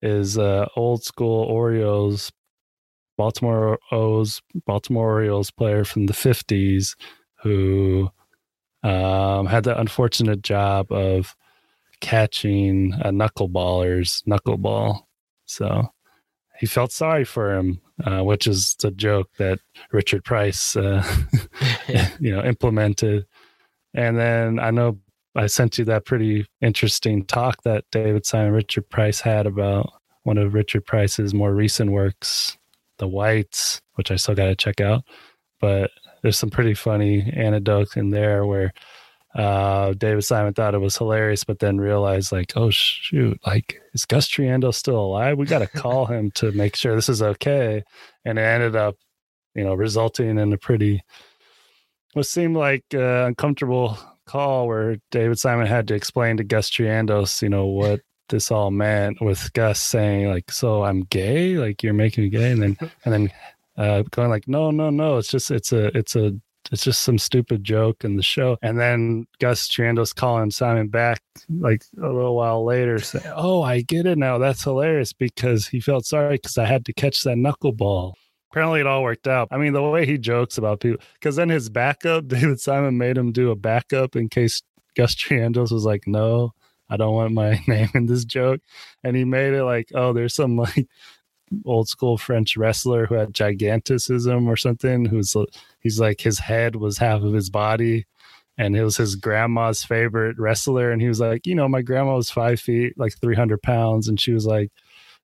is uh, old school Orioles, Baltimore O's, Baltimore Orioles player from the fifties who um, had the unfortunate job of catching a knuckleballer's knuckleball. So he felt sorry for him, uh, which is the joke that Richard Price, uh, you know, implemented. And then I know I sent you that pretty interesting talk that David Simon, Richard Price had about one of Richard Price's more recent works, The Whites, which I still got to check out. But there's some pretty funny anecdotes in there where uh, David Simon thought it was hilarious, but then realized like, oh shoot, like, is Gus Triandos still alive? We got to call him to make sure this is okay. And it ended up, you know, resulting in a pretty, what seemed like uh, uncomfortable call where David Simon had to explain to Gus Triandos, you know, what this all meant, with Gus saying like, so I'm gay, like you're making me gay. And then, and then uh, going like, no, no, no, it's just, it's a, it's a, it's just some stupid joke in the show. And then Gus Triandos calling Simon back like a little while later saying, oh, I get it now. That's hilarious, because he felt sorry because I had to catch that knuckleball. Apparently it all worked out. I mean, the way he jokes about people, because then his backup, David Simon made him do a backup in case Gus Triandos was like, no, I don't want my name in this joke. And he made it like, oh, there's some like old school French wrestler who had gigantism or something, who's he's like, his head was half of his body, and it was his grandma's favorite wrestler. And he was like, you know, my grandma was five feet, like three hundred pounds. And she was like,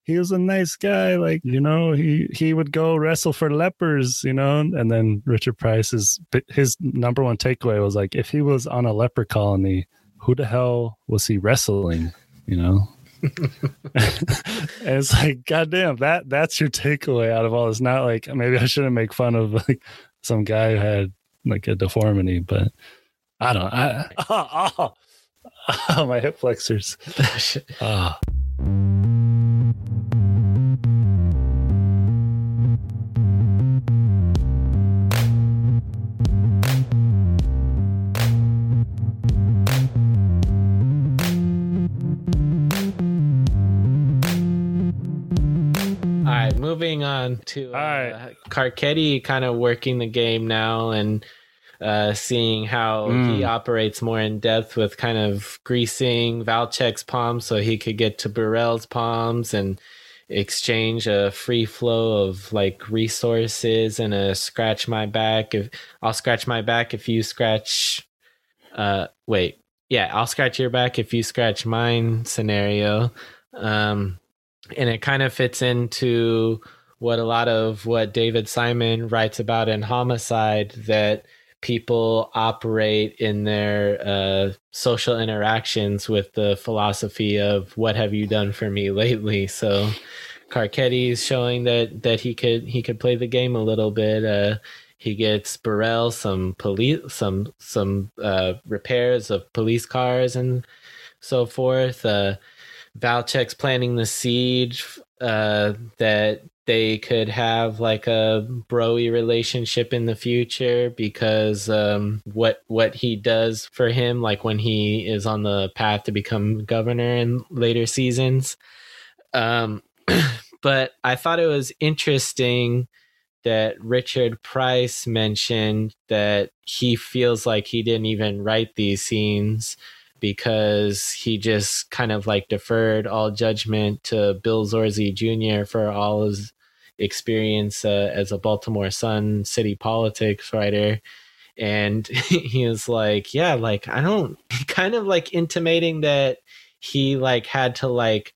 he was a nice guy. Like, you know, he, he would go wrestle for lepers, you know? And then Richard Price's, his number one takeaway was like, if he was on a leper colony, who the hell was he wrestling, you know? And it's like, goddamn, that that's your takeaway out of all this. Not like, maybe I shouldn't make fun of like some guy who had like a deformity, but I don't. I, oh, oh, oh, my hip flexors. Oh. Moving on to uh, Carcetti kind of working the game now and uh, seeing how mm. he operates more in depth with kind of greasing Valchek's palms so he could get to Burrell's palms and exchange a free flow of like resources and a scratch my back. If I'll scratch my back if you scratch. Uh, wait, yeah, I'll scratch your back if you scratch mine scenario. Um, And it kind of fits into what a lot of what David Simon writes about in Homicide, that people operate in their uh, social interactions with the philosophy of what have you done for me lately? So Carcetti is showing that, that he could, he could play the game a little bit. Uh, he gets Burrell some police, some, some uh, repairs of police cars and so forth. Uh, Valchek's planting the seed uh, that they could have like a broy relationship in the future, because um, what what he does for him, like when he is on the path to become governor in later seasons. Um, but I thought it was interesting that Richard Price mentioned that he feels like he didn't even write these scenes, because he just kind of like deferred all judgment to Bill Zorzi Junior for all his experience uh, as a Baltimore Sun city politics writer. And he was like, yeah, like, I don't, kind of like intimating that he like had to like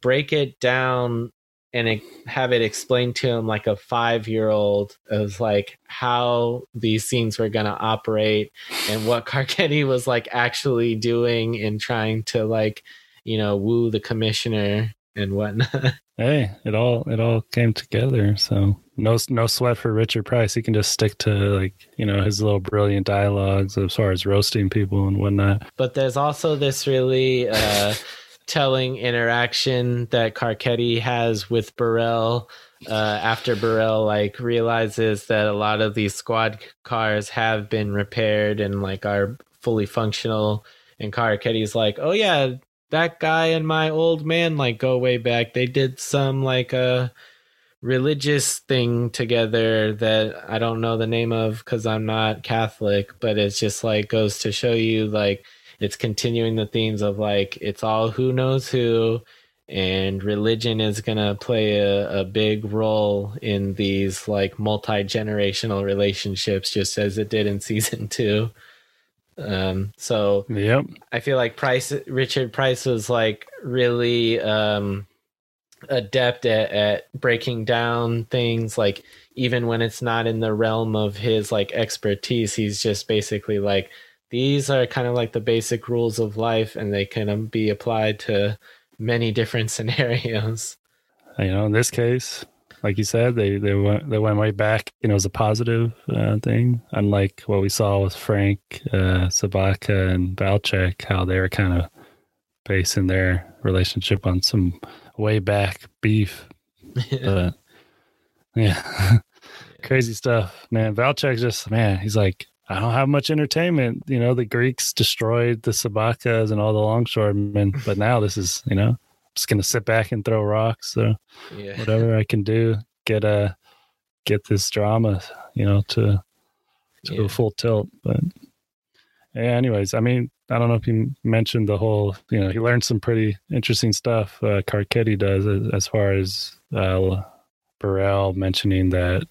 break it down and have it explained to him like a five-year-old of like how these scenes were going to operate and what Carcetti was like actually doing and trying to like, you know, woo the commissioner and whatnot. Hey, it all it all came together. So no no sweat for Richard Price. He can just stick to like, you know, his little brilliant dialogues as far as roasting people and whatnot. But there's also this really uh, telling interaction that Carcetti has with Burrell uh, after Burrell like realizes that a lot of these squad cars have been repaired and like are fully functional. And Carcetti's like, oh yeah, that guy and my old man like go way back. They did some like a religious thing together that I don't know the name of because I'm not Catholic, but it's just like goes to show you like it's continuing the themes of like it's all who knows who, and religion is gonna play a, a big role in these like multi-generational relationships just as it did in season two. Um, so yep. I feel like Price, Richard Price was like really, um, adept at, at breaking down things. Like even when it's not in the realm of his like expertise, he's just basically like, these are kind of like the basic rules of life and they can be applied to many different scenarios. You know, in this case, like you said, they, they went they went way back, and it was a positive uh, thing, unlike what we saw with Frank, uh, Sabaka, and Valchek, how they were kind of basing their relationship on some way back beef. But, yeah, crazy stuff, man. Valchek just, man, he's like, I don't have much entertainment. You know, the Greeks destroyed the Sabakas and all the longshoremen, but now this is, you know, just gonna sit back and throw rocks. So yeah, whatever I can do, get uh get this drama, you know, to to yeah. a full tilt. But yeah, anyways, I mean, I don't know if you mentioned the whole, you know, he learned some pretty interesting stuff. Uh, Carcetti does as, as far as uh, Burrell mentioning that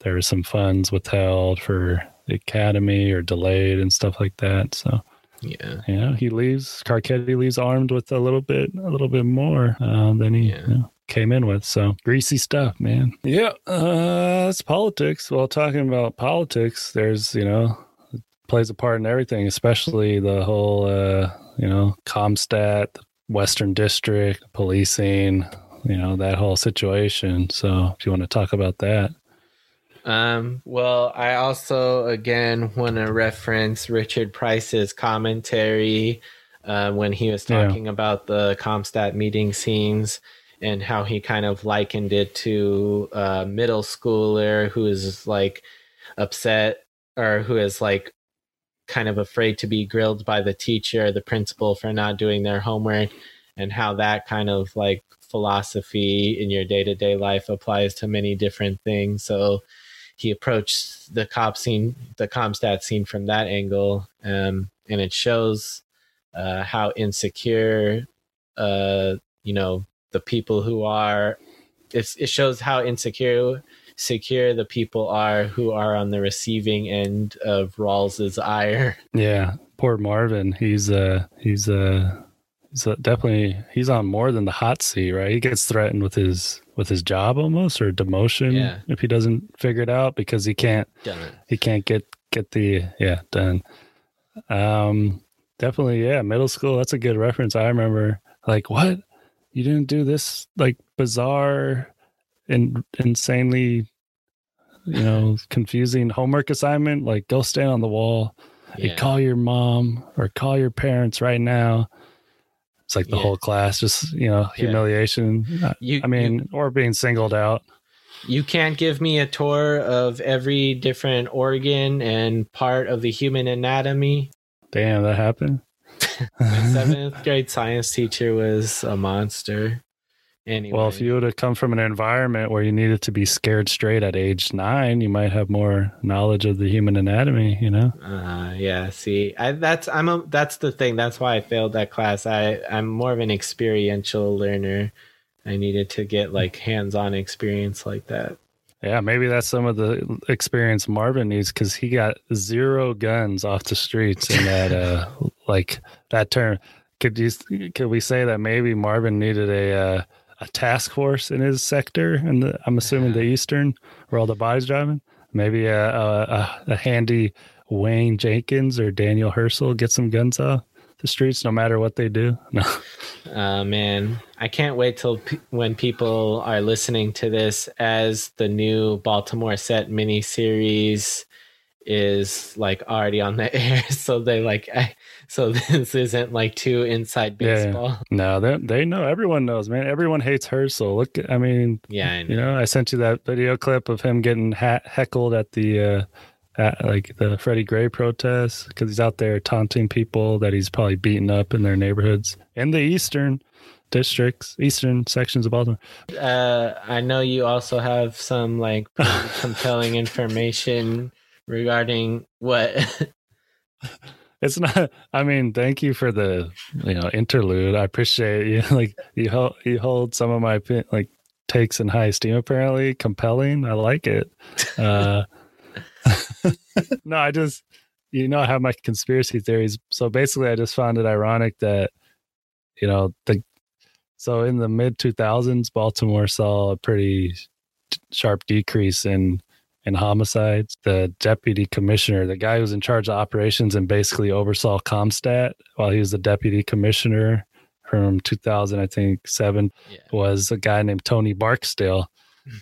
there were some funds withheld for the academy or delayed and stuff like that. So. Yeah, you know, he leaves. Carcetti leaves armed with a little bit, a little bit more uh, than he yeah. you know, came in with. So greasy stuff, man. Yeah, uh, it's politics. Well, talking about politics, there's, you know, it plays a part in everything, especially the whole uh, you know, Comstat, Western District, policing, you know, that whole situation. So if you want to talk about that. Um, well, I also, again, want to reference Richard Price's commentary uh, when he was talking yeah. about the Comstat meeting scenes and how he kind of likened it to a middle schooler who is like upset or who is like kind of afraid to be grilled by the teacher or the principal for not doing their homework, and how that kind of like philosophy in your day-to-day life applies to many different things. So he approached the cop scene, the Comstat scene, from that angle, um, and it shows uh, how insecure, uh, you know, the people who are. It's, it shows how insecure, secure the people are who are on the receiving end of Rawls's ire. Yeah, poor Marvin. He's uh, he's uh, he's definitely he's on more than the hot seat, right? He gets threatened with his. with his job almost, or demotion yeah. if he doesn't figure it out, because he can't done. he can't get get the yeah done. Um definitely, yeah, middle school, that's a good reference. I remember like, what, you didn't do this like bizarre and insanely, you know, confusing homework assignment, like go stand on the wall yeah. and call your mom or call your parents right now. It's like the yeah. whole class, just, you know, humiliation. Yeah. You, I mean, you, or being singled out. You can't give me a tour of every different organ and part of the human anatomy. Damn, that happened. My seventh grade science teacher was a monster. Anyway. Well, if you would have come from an environment where you needed to be scared straight at age nine, you might have more knowledge of the human anatomy, you know? Uh, yeah, see, I, that's I'm a, that's the thing. That's why I failed that class. I, I'm more of an experiential learner. I needed to get, like, hands-on experience like that. Yeah, maybe that's some of the experience Marvin needs, because he got zero guns off the streets in that, uh, like, that term. could you could we say that maybe Marvin needed a uh, a task force in his sector, and I'm assuming the Eastern, where all the bodies driving? Maybe a, a, a handy Wayne Jenkins or Daniel Herschel get some guns off the streets, no matter what they do. No, uh, man, I can't wait till pe- when people are listening to this, as the new Baltimore set miniseries is like already on the air. So they like, I, so this isn't like too inside baseball. Yeah. No, they they know. Everyone knows, man. Everyone hates Herschel. Look, I mean, yeah, I know. You know, I sent you that video clip of him getting ha- heckled at the. Uh, At, like the Freddie Gray protests, because he's out there taunting people that he's probably beating up in their neighborhoods in the eastern districts, eastern sections of Baltimore. Uh, I know you also have some like compelling information regarding what. It's not. I mean, thank you for the you know interlude. I appreciate you. Like you hold you hold some of my like takes in high esteem. Apparently, compelling. I like it. Uh, no, I just, you know, I have my conspiracy theories. So basically, I just found it ironic that, you know, the so in the mid two thousands, Baltimore saw a pretty sharp decrease in in homicides. The deputy commissioner, the guy who was in charge of operations and basically oversaw Comstat while he was the deputy commissioner from two thousand, I think seven, yeah. was a guy named Tony Barksdale.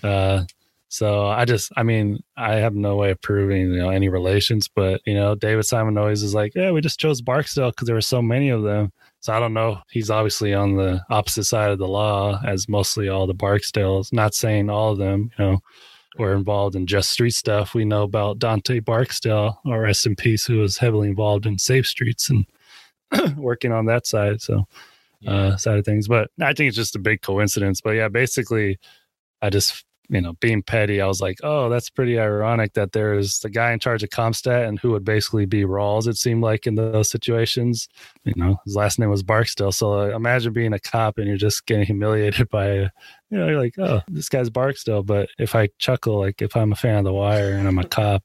Uh, So I just, I mean, I have no way of proving, you know, any relations, but, you know, David Simon always is like, yeah, we just chose Barksdale because there were so many of them. So I don't know. He's obviously on the opposite side of the law, as mostly all the Barksdales, not saying all of them, you know, were involved in just street stuff. We know about Dante Barksdale, or rest in peace, who was heavily involved in Safe Streets and working on that side. So yeah. uh, side of things, but I think it's just a big coincidence, but yeah, basically I just, you know, being petty, I was like, oh, that's pretty ironic that there is the guy in charge of Comstat and who would basically be Rawls, it seemed like, in those situations. You know, his last name was Barksdale. So uh, imagine being a cop and you're just getting humiliated by, you know, you're like, oh, this guy's Barksdale. But if I chuckle, like if I'm a fan of The Wire and I'm a cop,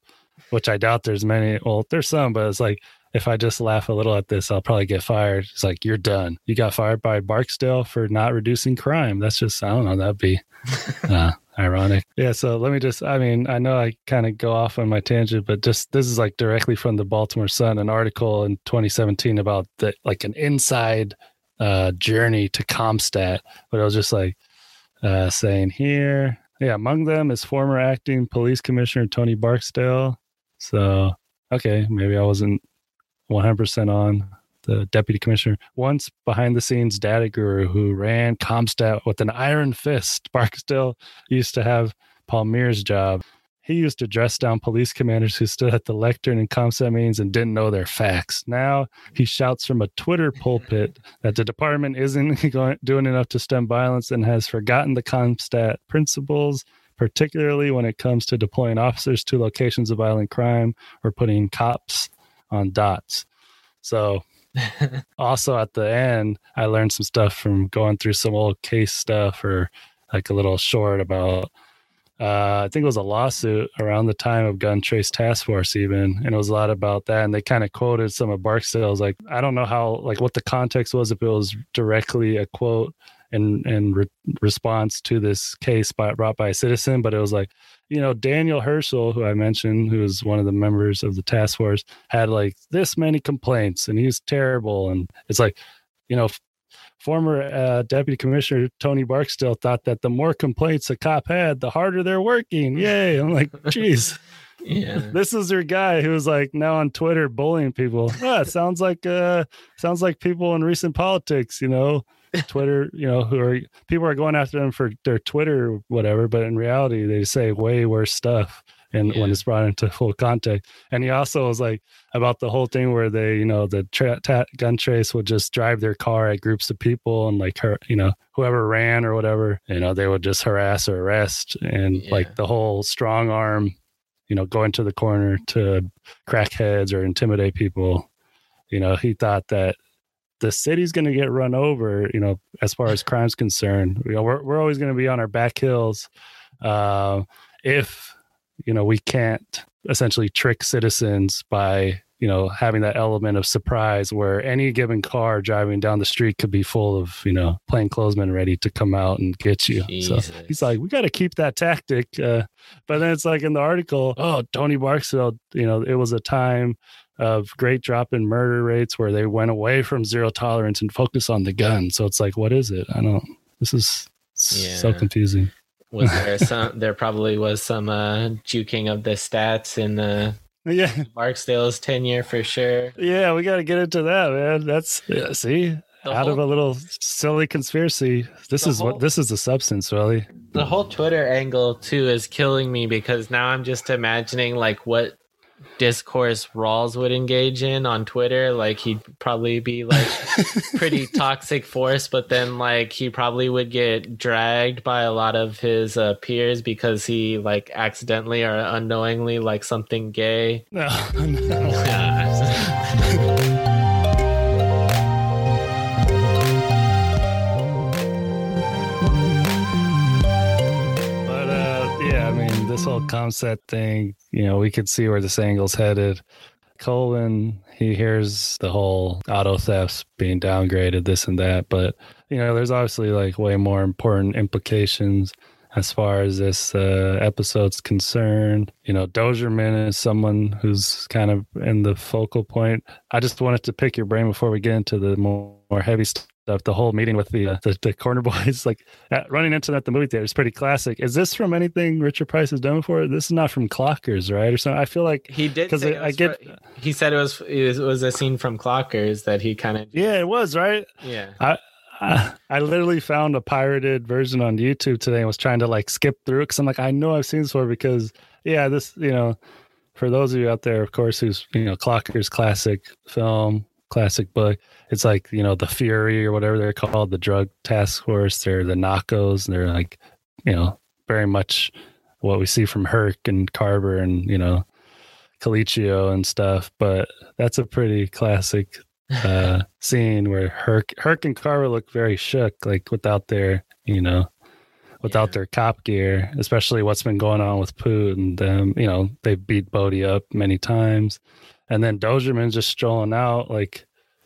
which I doubt there's many, well, there's some, but it's like, if I just laugh a little at this, I'll probably get fired. It's like, you're done. You got fired by Barksdale for not reducing crime. That's just, I don't know, that'd be uh, ironic. Yeah, so let me just, I mean, I know I kind of go off on my tangent, but just, this is like directly from the Baltimore Sun, an article in twenty seventeen about the, like an inside uh, journey to Comstat, but it was just like uh, saying here, yeah, among them is former acting police commissioner Tony Barksdale. So, okay, maybe I wasn't one hundred percent on the deputy commissioner. Once behind the scenes data guru who ran Comstat with an iron fist, Barksdale used to have Palmier's job. He used to dress down police commanders who stood at the lectern in Comstat meetings and didn't know their facts. Now he shouts from a Twitter pulpit that the department isn't going, doing enough to stem violence and has forgotten the Comstat principles, particularly when it comes to deploying officers to locations of violent crime or putting cops on dots. So also at the end, I learned some stuff from going through some old case stuff, or like a little short about, uh, I think it was a lawsuit around the time of Gun Trace Task Force even. And it was a lot about that. And they kind of quoted some of Barksdale's, like, I don't know how, like what the context was, if it was directly a quote and, and re- response to this case by, brought by a citizen, but it was like, you know, Daniel Herschel, who I mentioned, who was one of the members of the task force, had like this many complaints and he's terrible. And it's like, you know, f- former uh, deputy commissioner Tony Barksdale thought that the more complaints a cop had, the harder they're working. Yay. I'm like, geez, yeah. This is your guy who was like now on Twitter bullying people. Ah, sounds like uh, sounds like people in recent politics, you know, Twitter, you know, who are people are going after them for their Twitter or whatever, but in reality they say way worse stuff, and yeah. when it's brought into full context. And he also was like about the whole thing where they, you know, the tra- ta- gun trace would just drive their car at groups of people, and like her, you know, whoever ran or whatever, you know, they would just harass or arrest, and yeah. like the whole strong arm, you know, going to the corner to crackheads or intimidate people. You know, he thought that the city's going to get run over, you know, as far as crime's concerned. You know, we're we're always going to be on our back heels uh, if, you know, we can't essentially trick citizens by, you know, having that element of surprise where any given car driving down the street could be full of, you know, plainclothesmen ready to come out and get you. Jesus. So he's like, we got to keep that tactic. Uh, but then it's like in the article, oh, Tony Barksdale, you know, it was a time of great drop in murder rates where they went away from zero tolerance and focused on the gun. So it's like, what is it? I don't, this is yeah. so confusing. Was there some, there probably was some uh, juking of the stats in the, yeah, Barksdale's tenure for sure. Yeah, we got to get into that, man. That's yeah, see, the out whole, of a little silly conspiracy. This is whole, what this is the substance, really. The whole Twitter angle too is killing me because now I'm just imagining like what discourse Rawls would engage in on Twitter. Like he'd probably be like pretty toxic force, but then like he probably would get dragged by a lot of his uh, peers because he like accidentally or unknowingly like something gay. No. This whole concept thing, you know, we could see where this angle's headed. Colin, he hears the whole auto thefts being downgraded, this and that. But, you know, there's obviously like way more important implications as far as this uh, episode's concerned. You know, Dozerman is someone who's kind of in the focal point. I just wanted to pick your brain before we get into the more, more heavy stuff. The whole meeting with the uh, the, the corner boys, like uh, running into that at the movie theater is pretty classic. Is this from anything Richard Price has done before? This is not from Clockers, right? Or something. I feel like he did because I get. From, he said it was it was a scene from Clockers that he kind of. Yeah, it was right. Yeah. I, I I literally found a pirated version on YouTube today and was trying to like skip through it because I'm like, I know I've seen this before because yeah, this, you know, for those of you out there, of course, who's, you know, Clockers classic film. Classic book. It's like, you know, the Fury or whatever they're called, the drug task force, they're the Narcos, and they're like, you know, very much what we see from Herc and Carver and, you know, Colicchio and stuff. But that's a pretty classic uh, scene where Herc, Herc and Carver look very shook, like without their, you know, without yeah. their cop gear, especially what's been going on with Poot and them. You know, they beat Bodie up many times. And then Dozerman's just strolling out, like,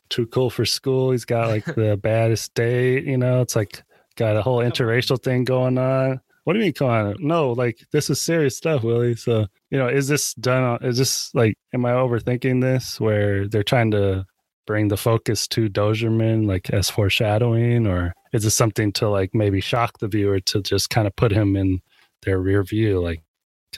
too cool for school. He's got, like, the baddest date, you know? It's, like, got a whole interracial thing going on. What do you mean, come on? No, like, this is serious stuff, Willie. So, you know, is this done? Is this, like, am I overthinking this? Where they're trying to bring the focus to Dozerman, like, as foreshadowing? Or is this something to, like, maybe shock the viewer to just kind of put him in their rear view? Like,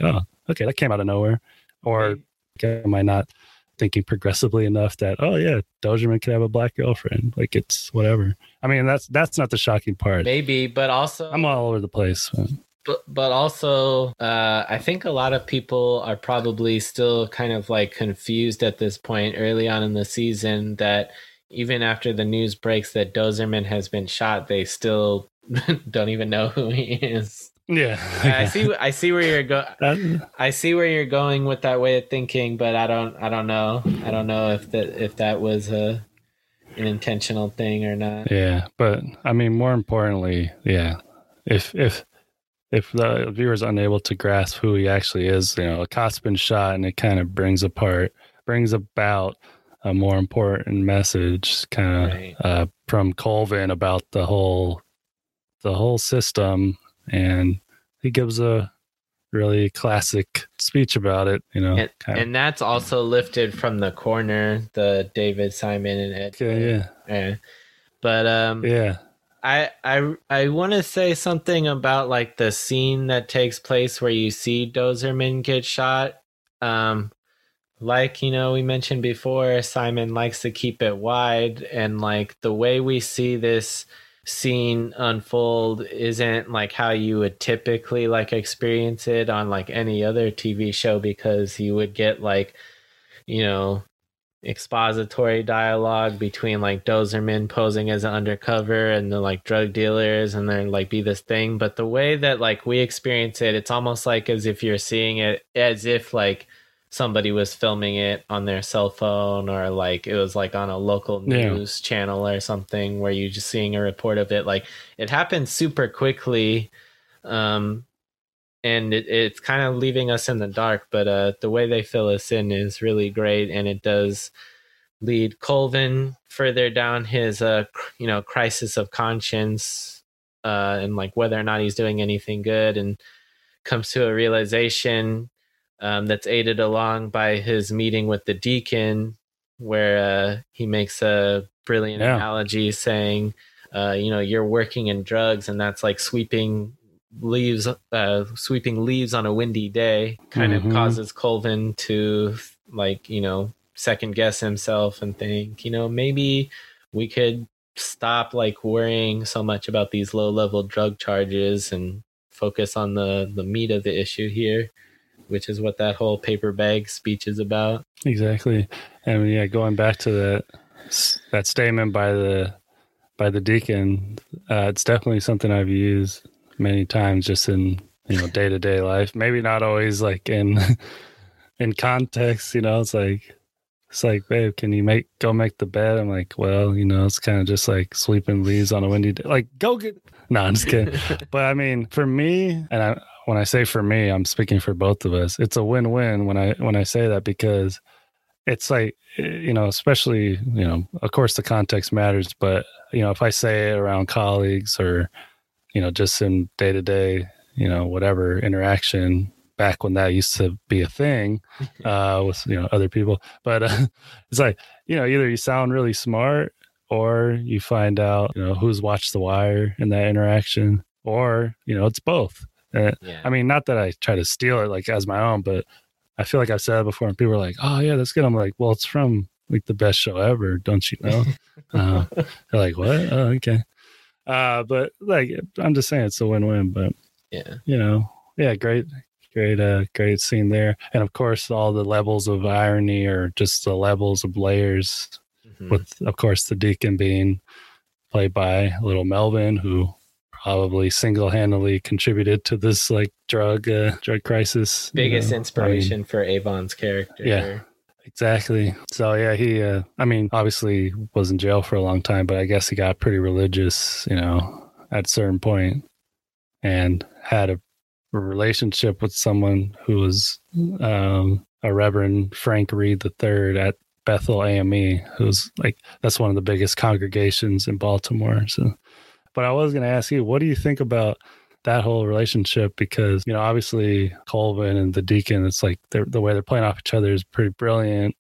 oh, okay, that came out of nowhere. Or okay, am I not thinking progressively enough that, oh yeah, Dozerman could have a black girlfriend, like it's whatever. I mean, that's that's not the shocking part. Maybe, but also I'm all over the place. But but also, uh, I think a lot of people are probably still kind of like confused at this point, early on in the season, that even after the news breaks that Dozerman has been shot, they still don't even know who he is. Yeah, I see. I see where you're going. I see where you're going with that way of thinking, but I don't. I don't know. I don't know if that if that was a an intentional thing or not. Yeah, but I mean, more importantly, yeah, if if if the viewer's unable to grasp who he actually is, you know, a cop's been shot, and it kind of brings apart, brings about a more important message, kind of right. uh, from Colvin about the whole the whole system. And he gives a really classic speech about it, you know. And, kind of. And that's also lifted from The Corner, the David Simon and Ed. Okay, yeah, yeah. But um, yeah, I I I want to say something about like the scene that takes place where you see Dozerman get shot. Um, like you know, we mentioned before, Simon likes to keep it wide, and like the way we see this scene unfold isn't like how you would typically like experience it on like any other T V show, because you would get like, you know, expository dialogue between like Dozerman posing as an undercover and the like drug dealers, and then like be this thing. But the way that like we experience it, it's almost like as if you're seeing it as if like somebody was filming it on their cell phone, or like it was like on a local news yeah. channel or something, where you're just seeing a report of it. Like it happened super quickly. Um, and it, it's kind of leaving us in the dark, but uh, the way they fill us in is really great, and it does lead Colvin further down his, uh, cr- you know, crisis of conscience, uh, and like whether or not he's doing anything good, and comes to a realization um, that's aided along by his meeting with the deacon, where uh, he makes a brilliant yeah. analogy saying, uh, you know, you're working in drugs, and that's like sweeping leaves, uh, sweeping leaves on a windy day. Kind mm-hmm. of causes Colvin to like, you know, second guess himself and think, you know, maybe we could stop like worrying so much about these low level drug charges and focus on the, the meat of the issue here, which is what that whole paper bag speech is about. Exactly. And yeah, going back to that, that statement by the, by the deacon, uh, it's definitely something I've used many times just in, you know, day to day life, maybe not always like in, in context, you know, it's like, It's like, babe, can you make go make the bed? I'm like, well, you know, it's kind of just like sweeping leaves on a windy day. Like, go get. No, I'm just kidding. But I mean, for me, and I, when I say for me, I'm speaking for both of us. It's a win-win when I when I say that, because it's like, you know, especially, you know, of course the context matters, but you know, if I say it around colleagues or, you know, just in day to day, you know, whatever interaction. Back when that used to be a thing uh, with, you know, other people. But uh, it's like, you know, either you sound really smart or you find out, you know, who's watched The Wire in that interaction, or, you know, it's both. And yeah. I mean, not that I try to steal it like as my own, but I feel like I've said it before and people are like, oh yeah, that's good. I'm like, well, it's from like the best show ever. Don't you know? uh, they're like, what? Oh, okay. Uh, but like, I'm just saying it's a win-win, but yeah, you know, yeah, great. Great, uh, great scene there. And of course, all the levels of irony or just the levels of layers mm-hmm. with, of course, the deacon being played by little Melvin, who probably single-handedly contributed to this like drug, uh, drug crisis. Biggest you know? inspiration I mean, for Avon's character. Yeah, exactly. So yeah, he, uh, I mean, obviously was in jail for a long time, but I guess he got pretty religious, you know, at a certain point and had a relationship with someone who was um, a Reverend Frank Reed the third at Bethel A M E, who's like, that's one of the biggest congregations in Baltimore. So, but I was going to ask you, what do you think about that whole relationship? Because, you know, obviously Colvin and the deacon, it's like the way they're playing off each other is pretty brilliant.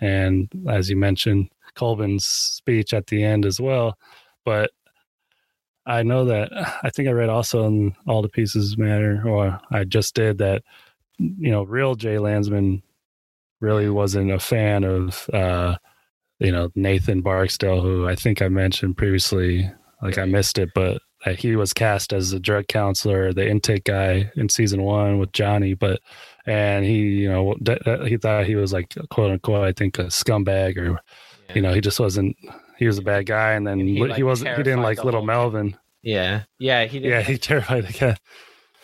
And as you mentioned, Colvin's speech at the end as well. But I know that I think I read also in All the Pieces Matter, or I just did, that, you know, real Jay Landsman really wasn't a fan of, uh, you know, Nathan Barksdale, who I think I mentioned previously, like I missed it, but uh, he was cast as a drug counselor, the intake guy in season one with Johnny, but, and he, you know, he thought he was like, quote unquote, I think a scumbag or, yeah. you know, he just wasn't. He was a bad guy, and then and he, like, he wasn't. He didn't like little Melvin. Yeah, yeah, he didn't. Yeah, he terrified the cat.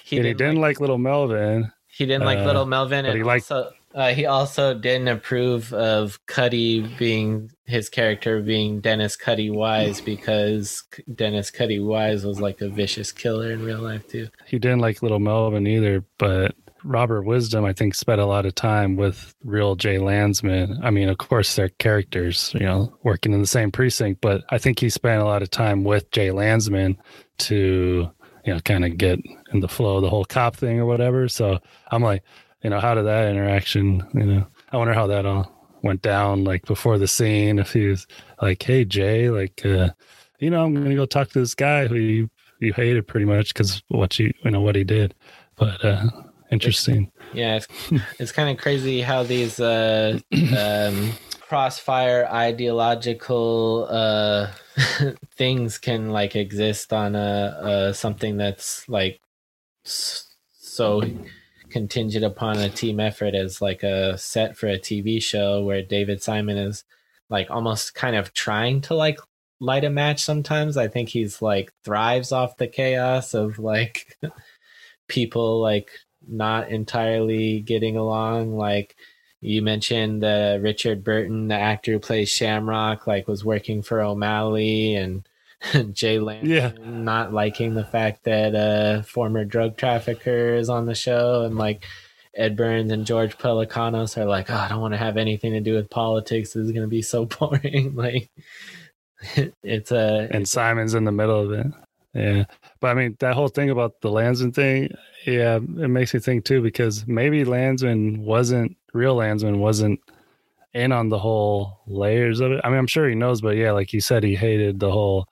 He didn't, he didn't like, like little Melvin. He didn't like uh, little Melvin, and he liked, also uh, he also didn't approve of Cutty being his character being Dennis Cutty Wise, because Dennis Cutty Wise was like a vicious killer in real life too. He didn't like little Melvin either, but Robert Wisdom, I think, spent a lot of time with real Jay Landsman. I mean, of course, they're characters, you know, working in the same precinct, but I think he spent a lot of time with Jay Landsman to, you know, kind of get in the flow of the whole cop thing or whatever. So I'm like, you know, how did that interaction, you know, I wonder how that all went down, like before the scene, if he was like, hey, Jay, like, uh, you know, I'm going to go talk to this guy who you, you hated pretty much because what you, you know, what he did. But, uh, interesting. It's, yeah, it's, it's kind of crazy how these uh, um, crossfire ideological uh, things can like exist on a, a something that's like so contingent upon a team effort as like a set for a T V show, where David Simon is like almost kind of trying to like light a match sometimes. I think he's like thrives off the chaos of like people like not entirely getting along. Like you mentioned, uh, Richard Burton, the actor who plays Shamrock, like was working for O'Malley, and Jay Lantz yeah. not liking the fact that a former drug trafficker is on the show, and like Ed Burns and George Pelicanos are like, oh, I don't want to have anything to do with politics. This is going to be so boring. Like it's a, and it's Simon's a, in the middle of it. Yeah. But I mean, that whole thing about the Landsman thing. Yeah. It makes me think too, because maybe Landsman wasn't real Landsman wasn't in on the whole layers of it. I mean, I'm sure he knows, but yeah, like you said, he hated the whole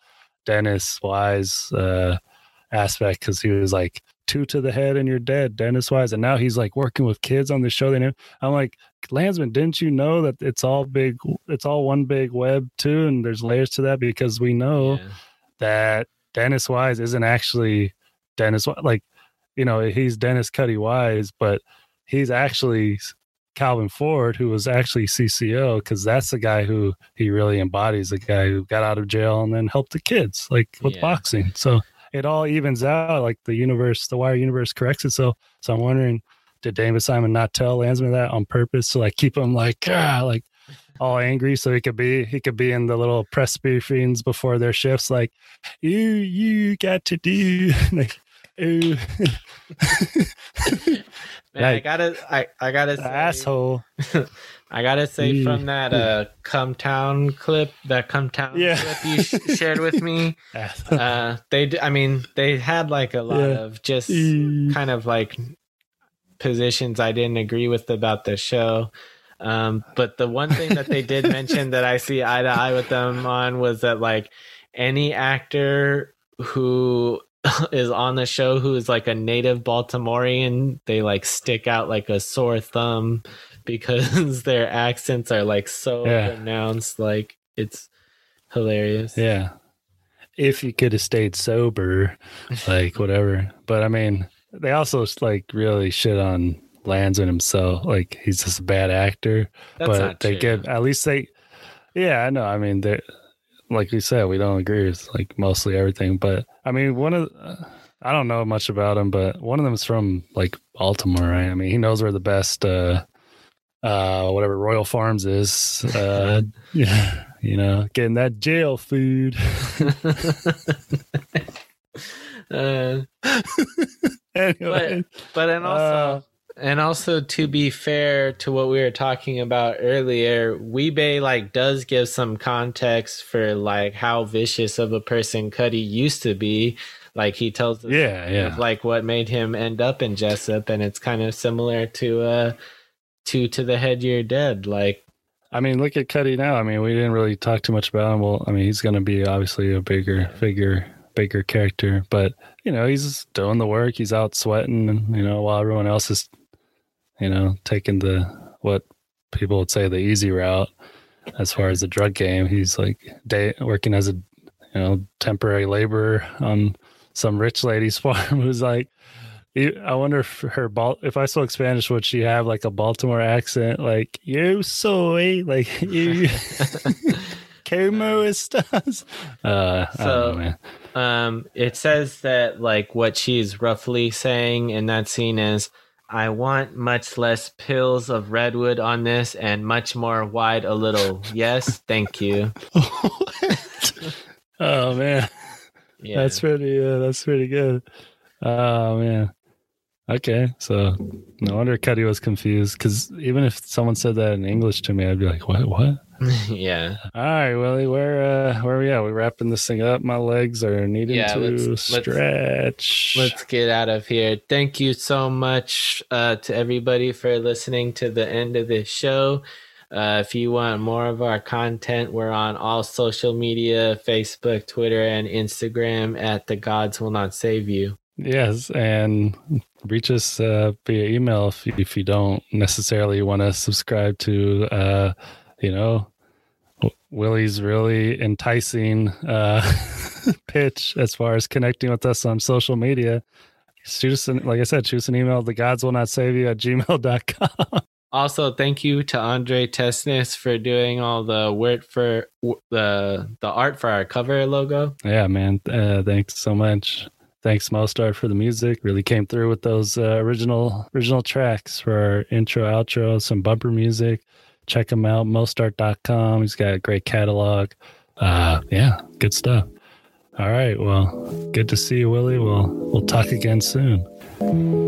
Dennis Wise uh, aspect, because he was like, two to the head and you're dead, Dennis Wise. And now he's like working with kids on the show. They know. I'm like, Landsman, didn't you know that it's all big, it's all one big web too? And there's layers to that, because we know yeah. that Dennis Wise isn't actually Dennis. Like, you know, he's Dennis Cutty Wise, but he's actually Calvin Ford, who was actually C C O, because that's the guy who he really embodies, the guy who got out of jail and then helped the kids, like with yeah. boxing. So it all evens out, like the universe, the Wire universe corrects itself. So I'm wondering, did David Simon not tell Landsman that on purpose to like keep him like ah, like all angry, so he could be he could be in the little press briefings before their shifts, like you you got to do like ooh. Man, I gotta I, I gotta say, asshole. I gotta say from that uh Come Town clip, that Come Town yeah. clip you sh- shared with me, uh, they d- I mean they had like a lot yeah. of just kind of like positions I didn't agree with about the show. Um, but the one thing that they did mention that I see eye to eye with them on was that like any actor who is on the show who is like a native Baltimorean, they like stick out like a sore thumb, because their accents are like so yeah. pronounced, like it's hilarious. Yeah, if you could have stayed sober, like whatever. But I mean, they also like really shit on Landsman himself, like he's just a bad actor. That's but they true. Give at least they, yeah, I know. I mean, they like we said, we don't agree with like mostly everything. But I mean, one of uh, I don't know much about him, but one of them is from like Baltimore, right? I mean, he knows where the best. uh Uh, whatever Royal Farms is, uh, yeah, you know, getting that jail food. uh, anyway, but, but and also, uh, and also to be fair to what we were talking about earlier, Weebay like does give some context for like how vicious of a person Cutty used to be. Like he tells us, yeah, yeah, like what made him end up in Jessup, and it's kind of similar to uh. Two to the head, you're dead. Like, I mean, look at Cutty now. I mean, we didn't really talk too much about him. Well, I mean, he's going to be obviously a bigger figure, bigger character. But you know, he's doing the work. He's out sweating, and, you know, while everyone else is, you know, taking the what people would say the easy route as far as the drug game. He's like day working as a, you know, temporary laborer on some rich lady's farm who's like. I wonder if her if I spoke Spanish, would she have like a Baltimore accent? Like yo soy, like you, como estás? Uh, so, I don't know, man. Um, it says that like what she's roughly saying in that scene is, "I want much less pills of redwood on this, and much more wide a little." Yes, thank you. Oh man, yeah. that's pretty. Uh, that's pretty good. Oh man. Okay, so no wonder Cutty was confused, because even if someone said that in English to me, I'd be like, what, what? Yeah. All right, Willie, where uh, where are we at? We're wrapping this thing up. My legs are needing yeah, to let's, stretch. Let's, let's get out of here. Thank you so much uh, to everybody for listening to the end of this show. Uh, if you want more of our content, we're on all social media, Facebook, Twitter, and Instagram at The Gods Will Not Save You. Yes, and reach us uh, via email if you, if you don't necessarily want to subscribe to, uh, you know, Willie's really enticing uh, pitch as far as connecting with us on social media. Shoot us, an, like I said, shoot us an email, the gods will not save you at gmail dot com. Also, thank you to Andre Tesnes for doing all the work for the the art for our cover logo. Yeah, man. Uh, thanks so much. Thanks, Mostar, for the music. Really came through with those uh, original original tracks for our intro, outro, some bumper music. Check him out, mostar dot com. He's got a great catalog. Uh, yeah, good stuff. All right. Well, good to see you, Willie. We'll, we'll talk again soon.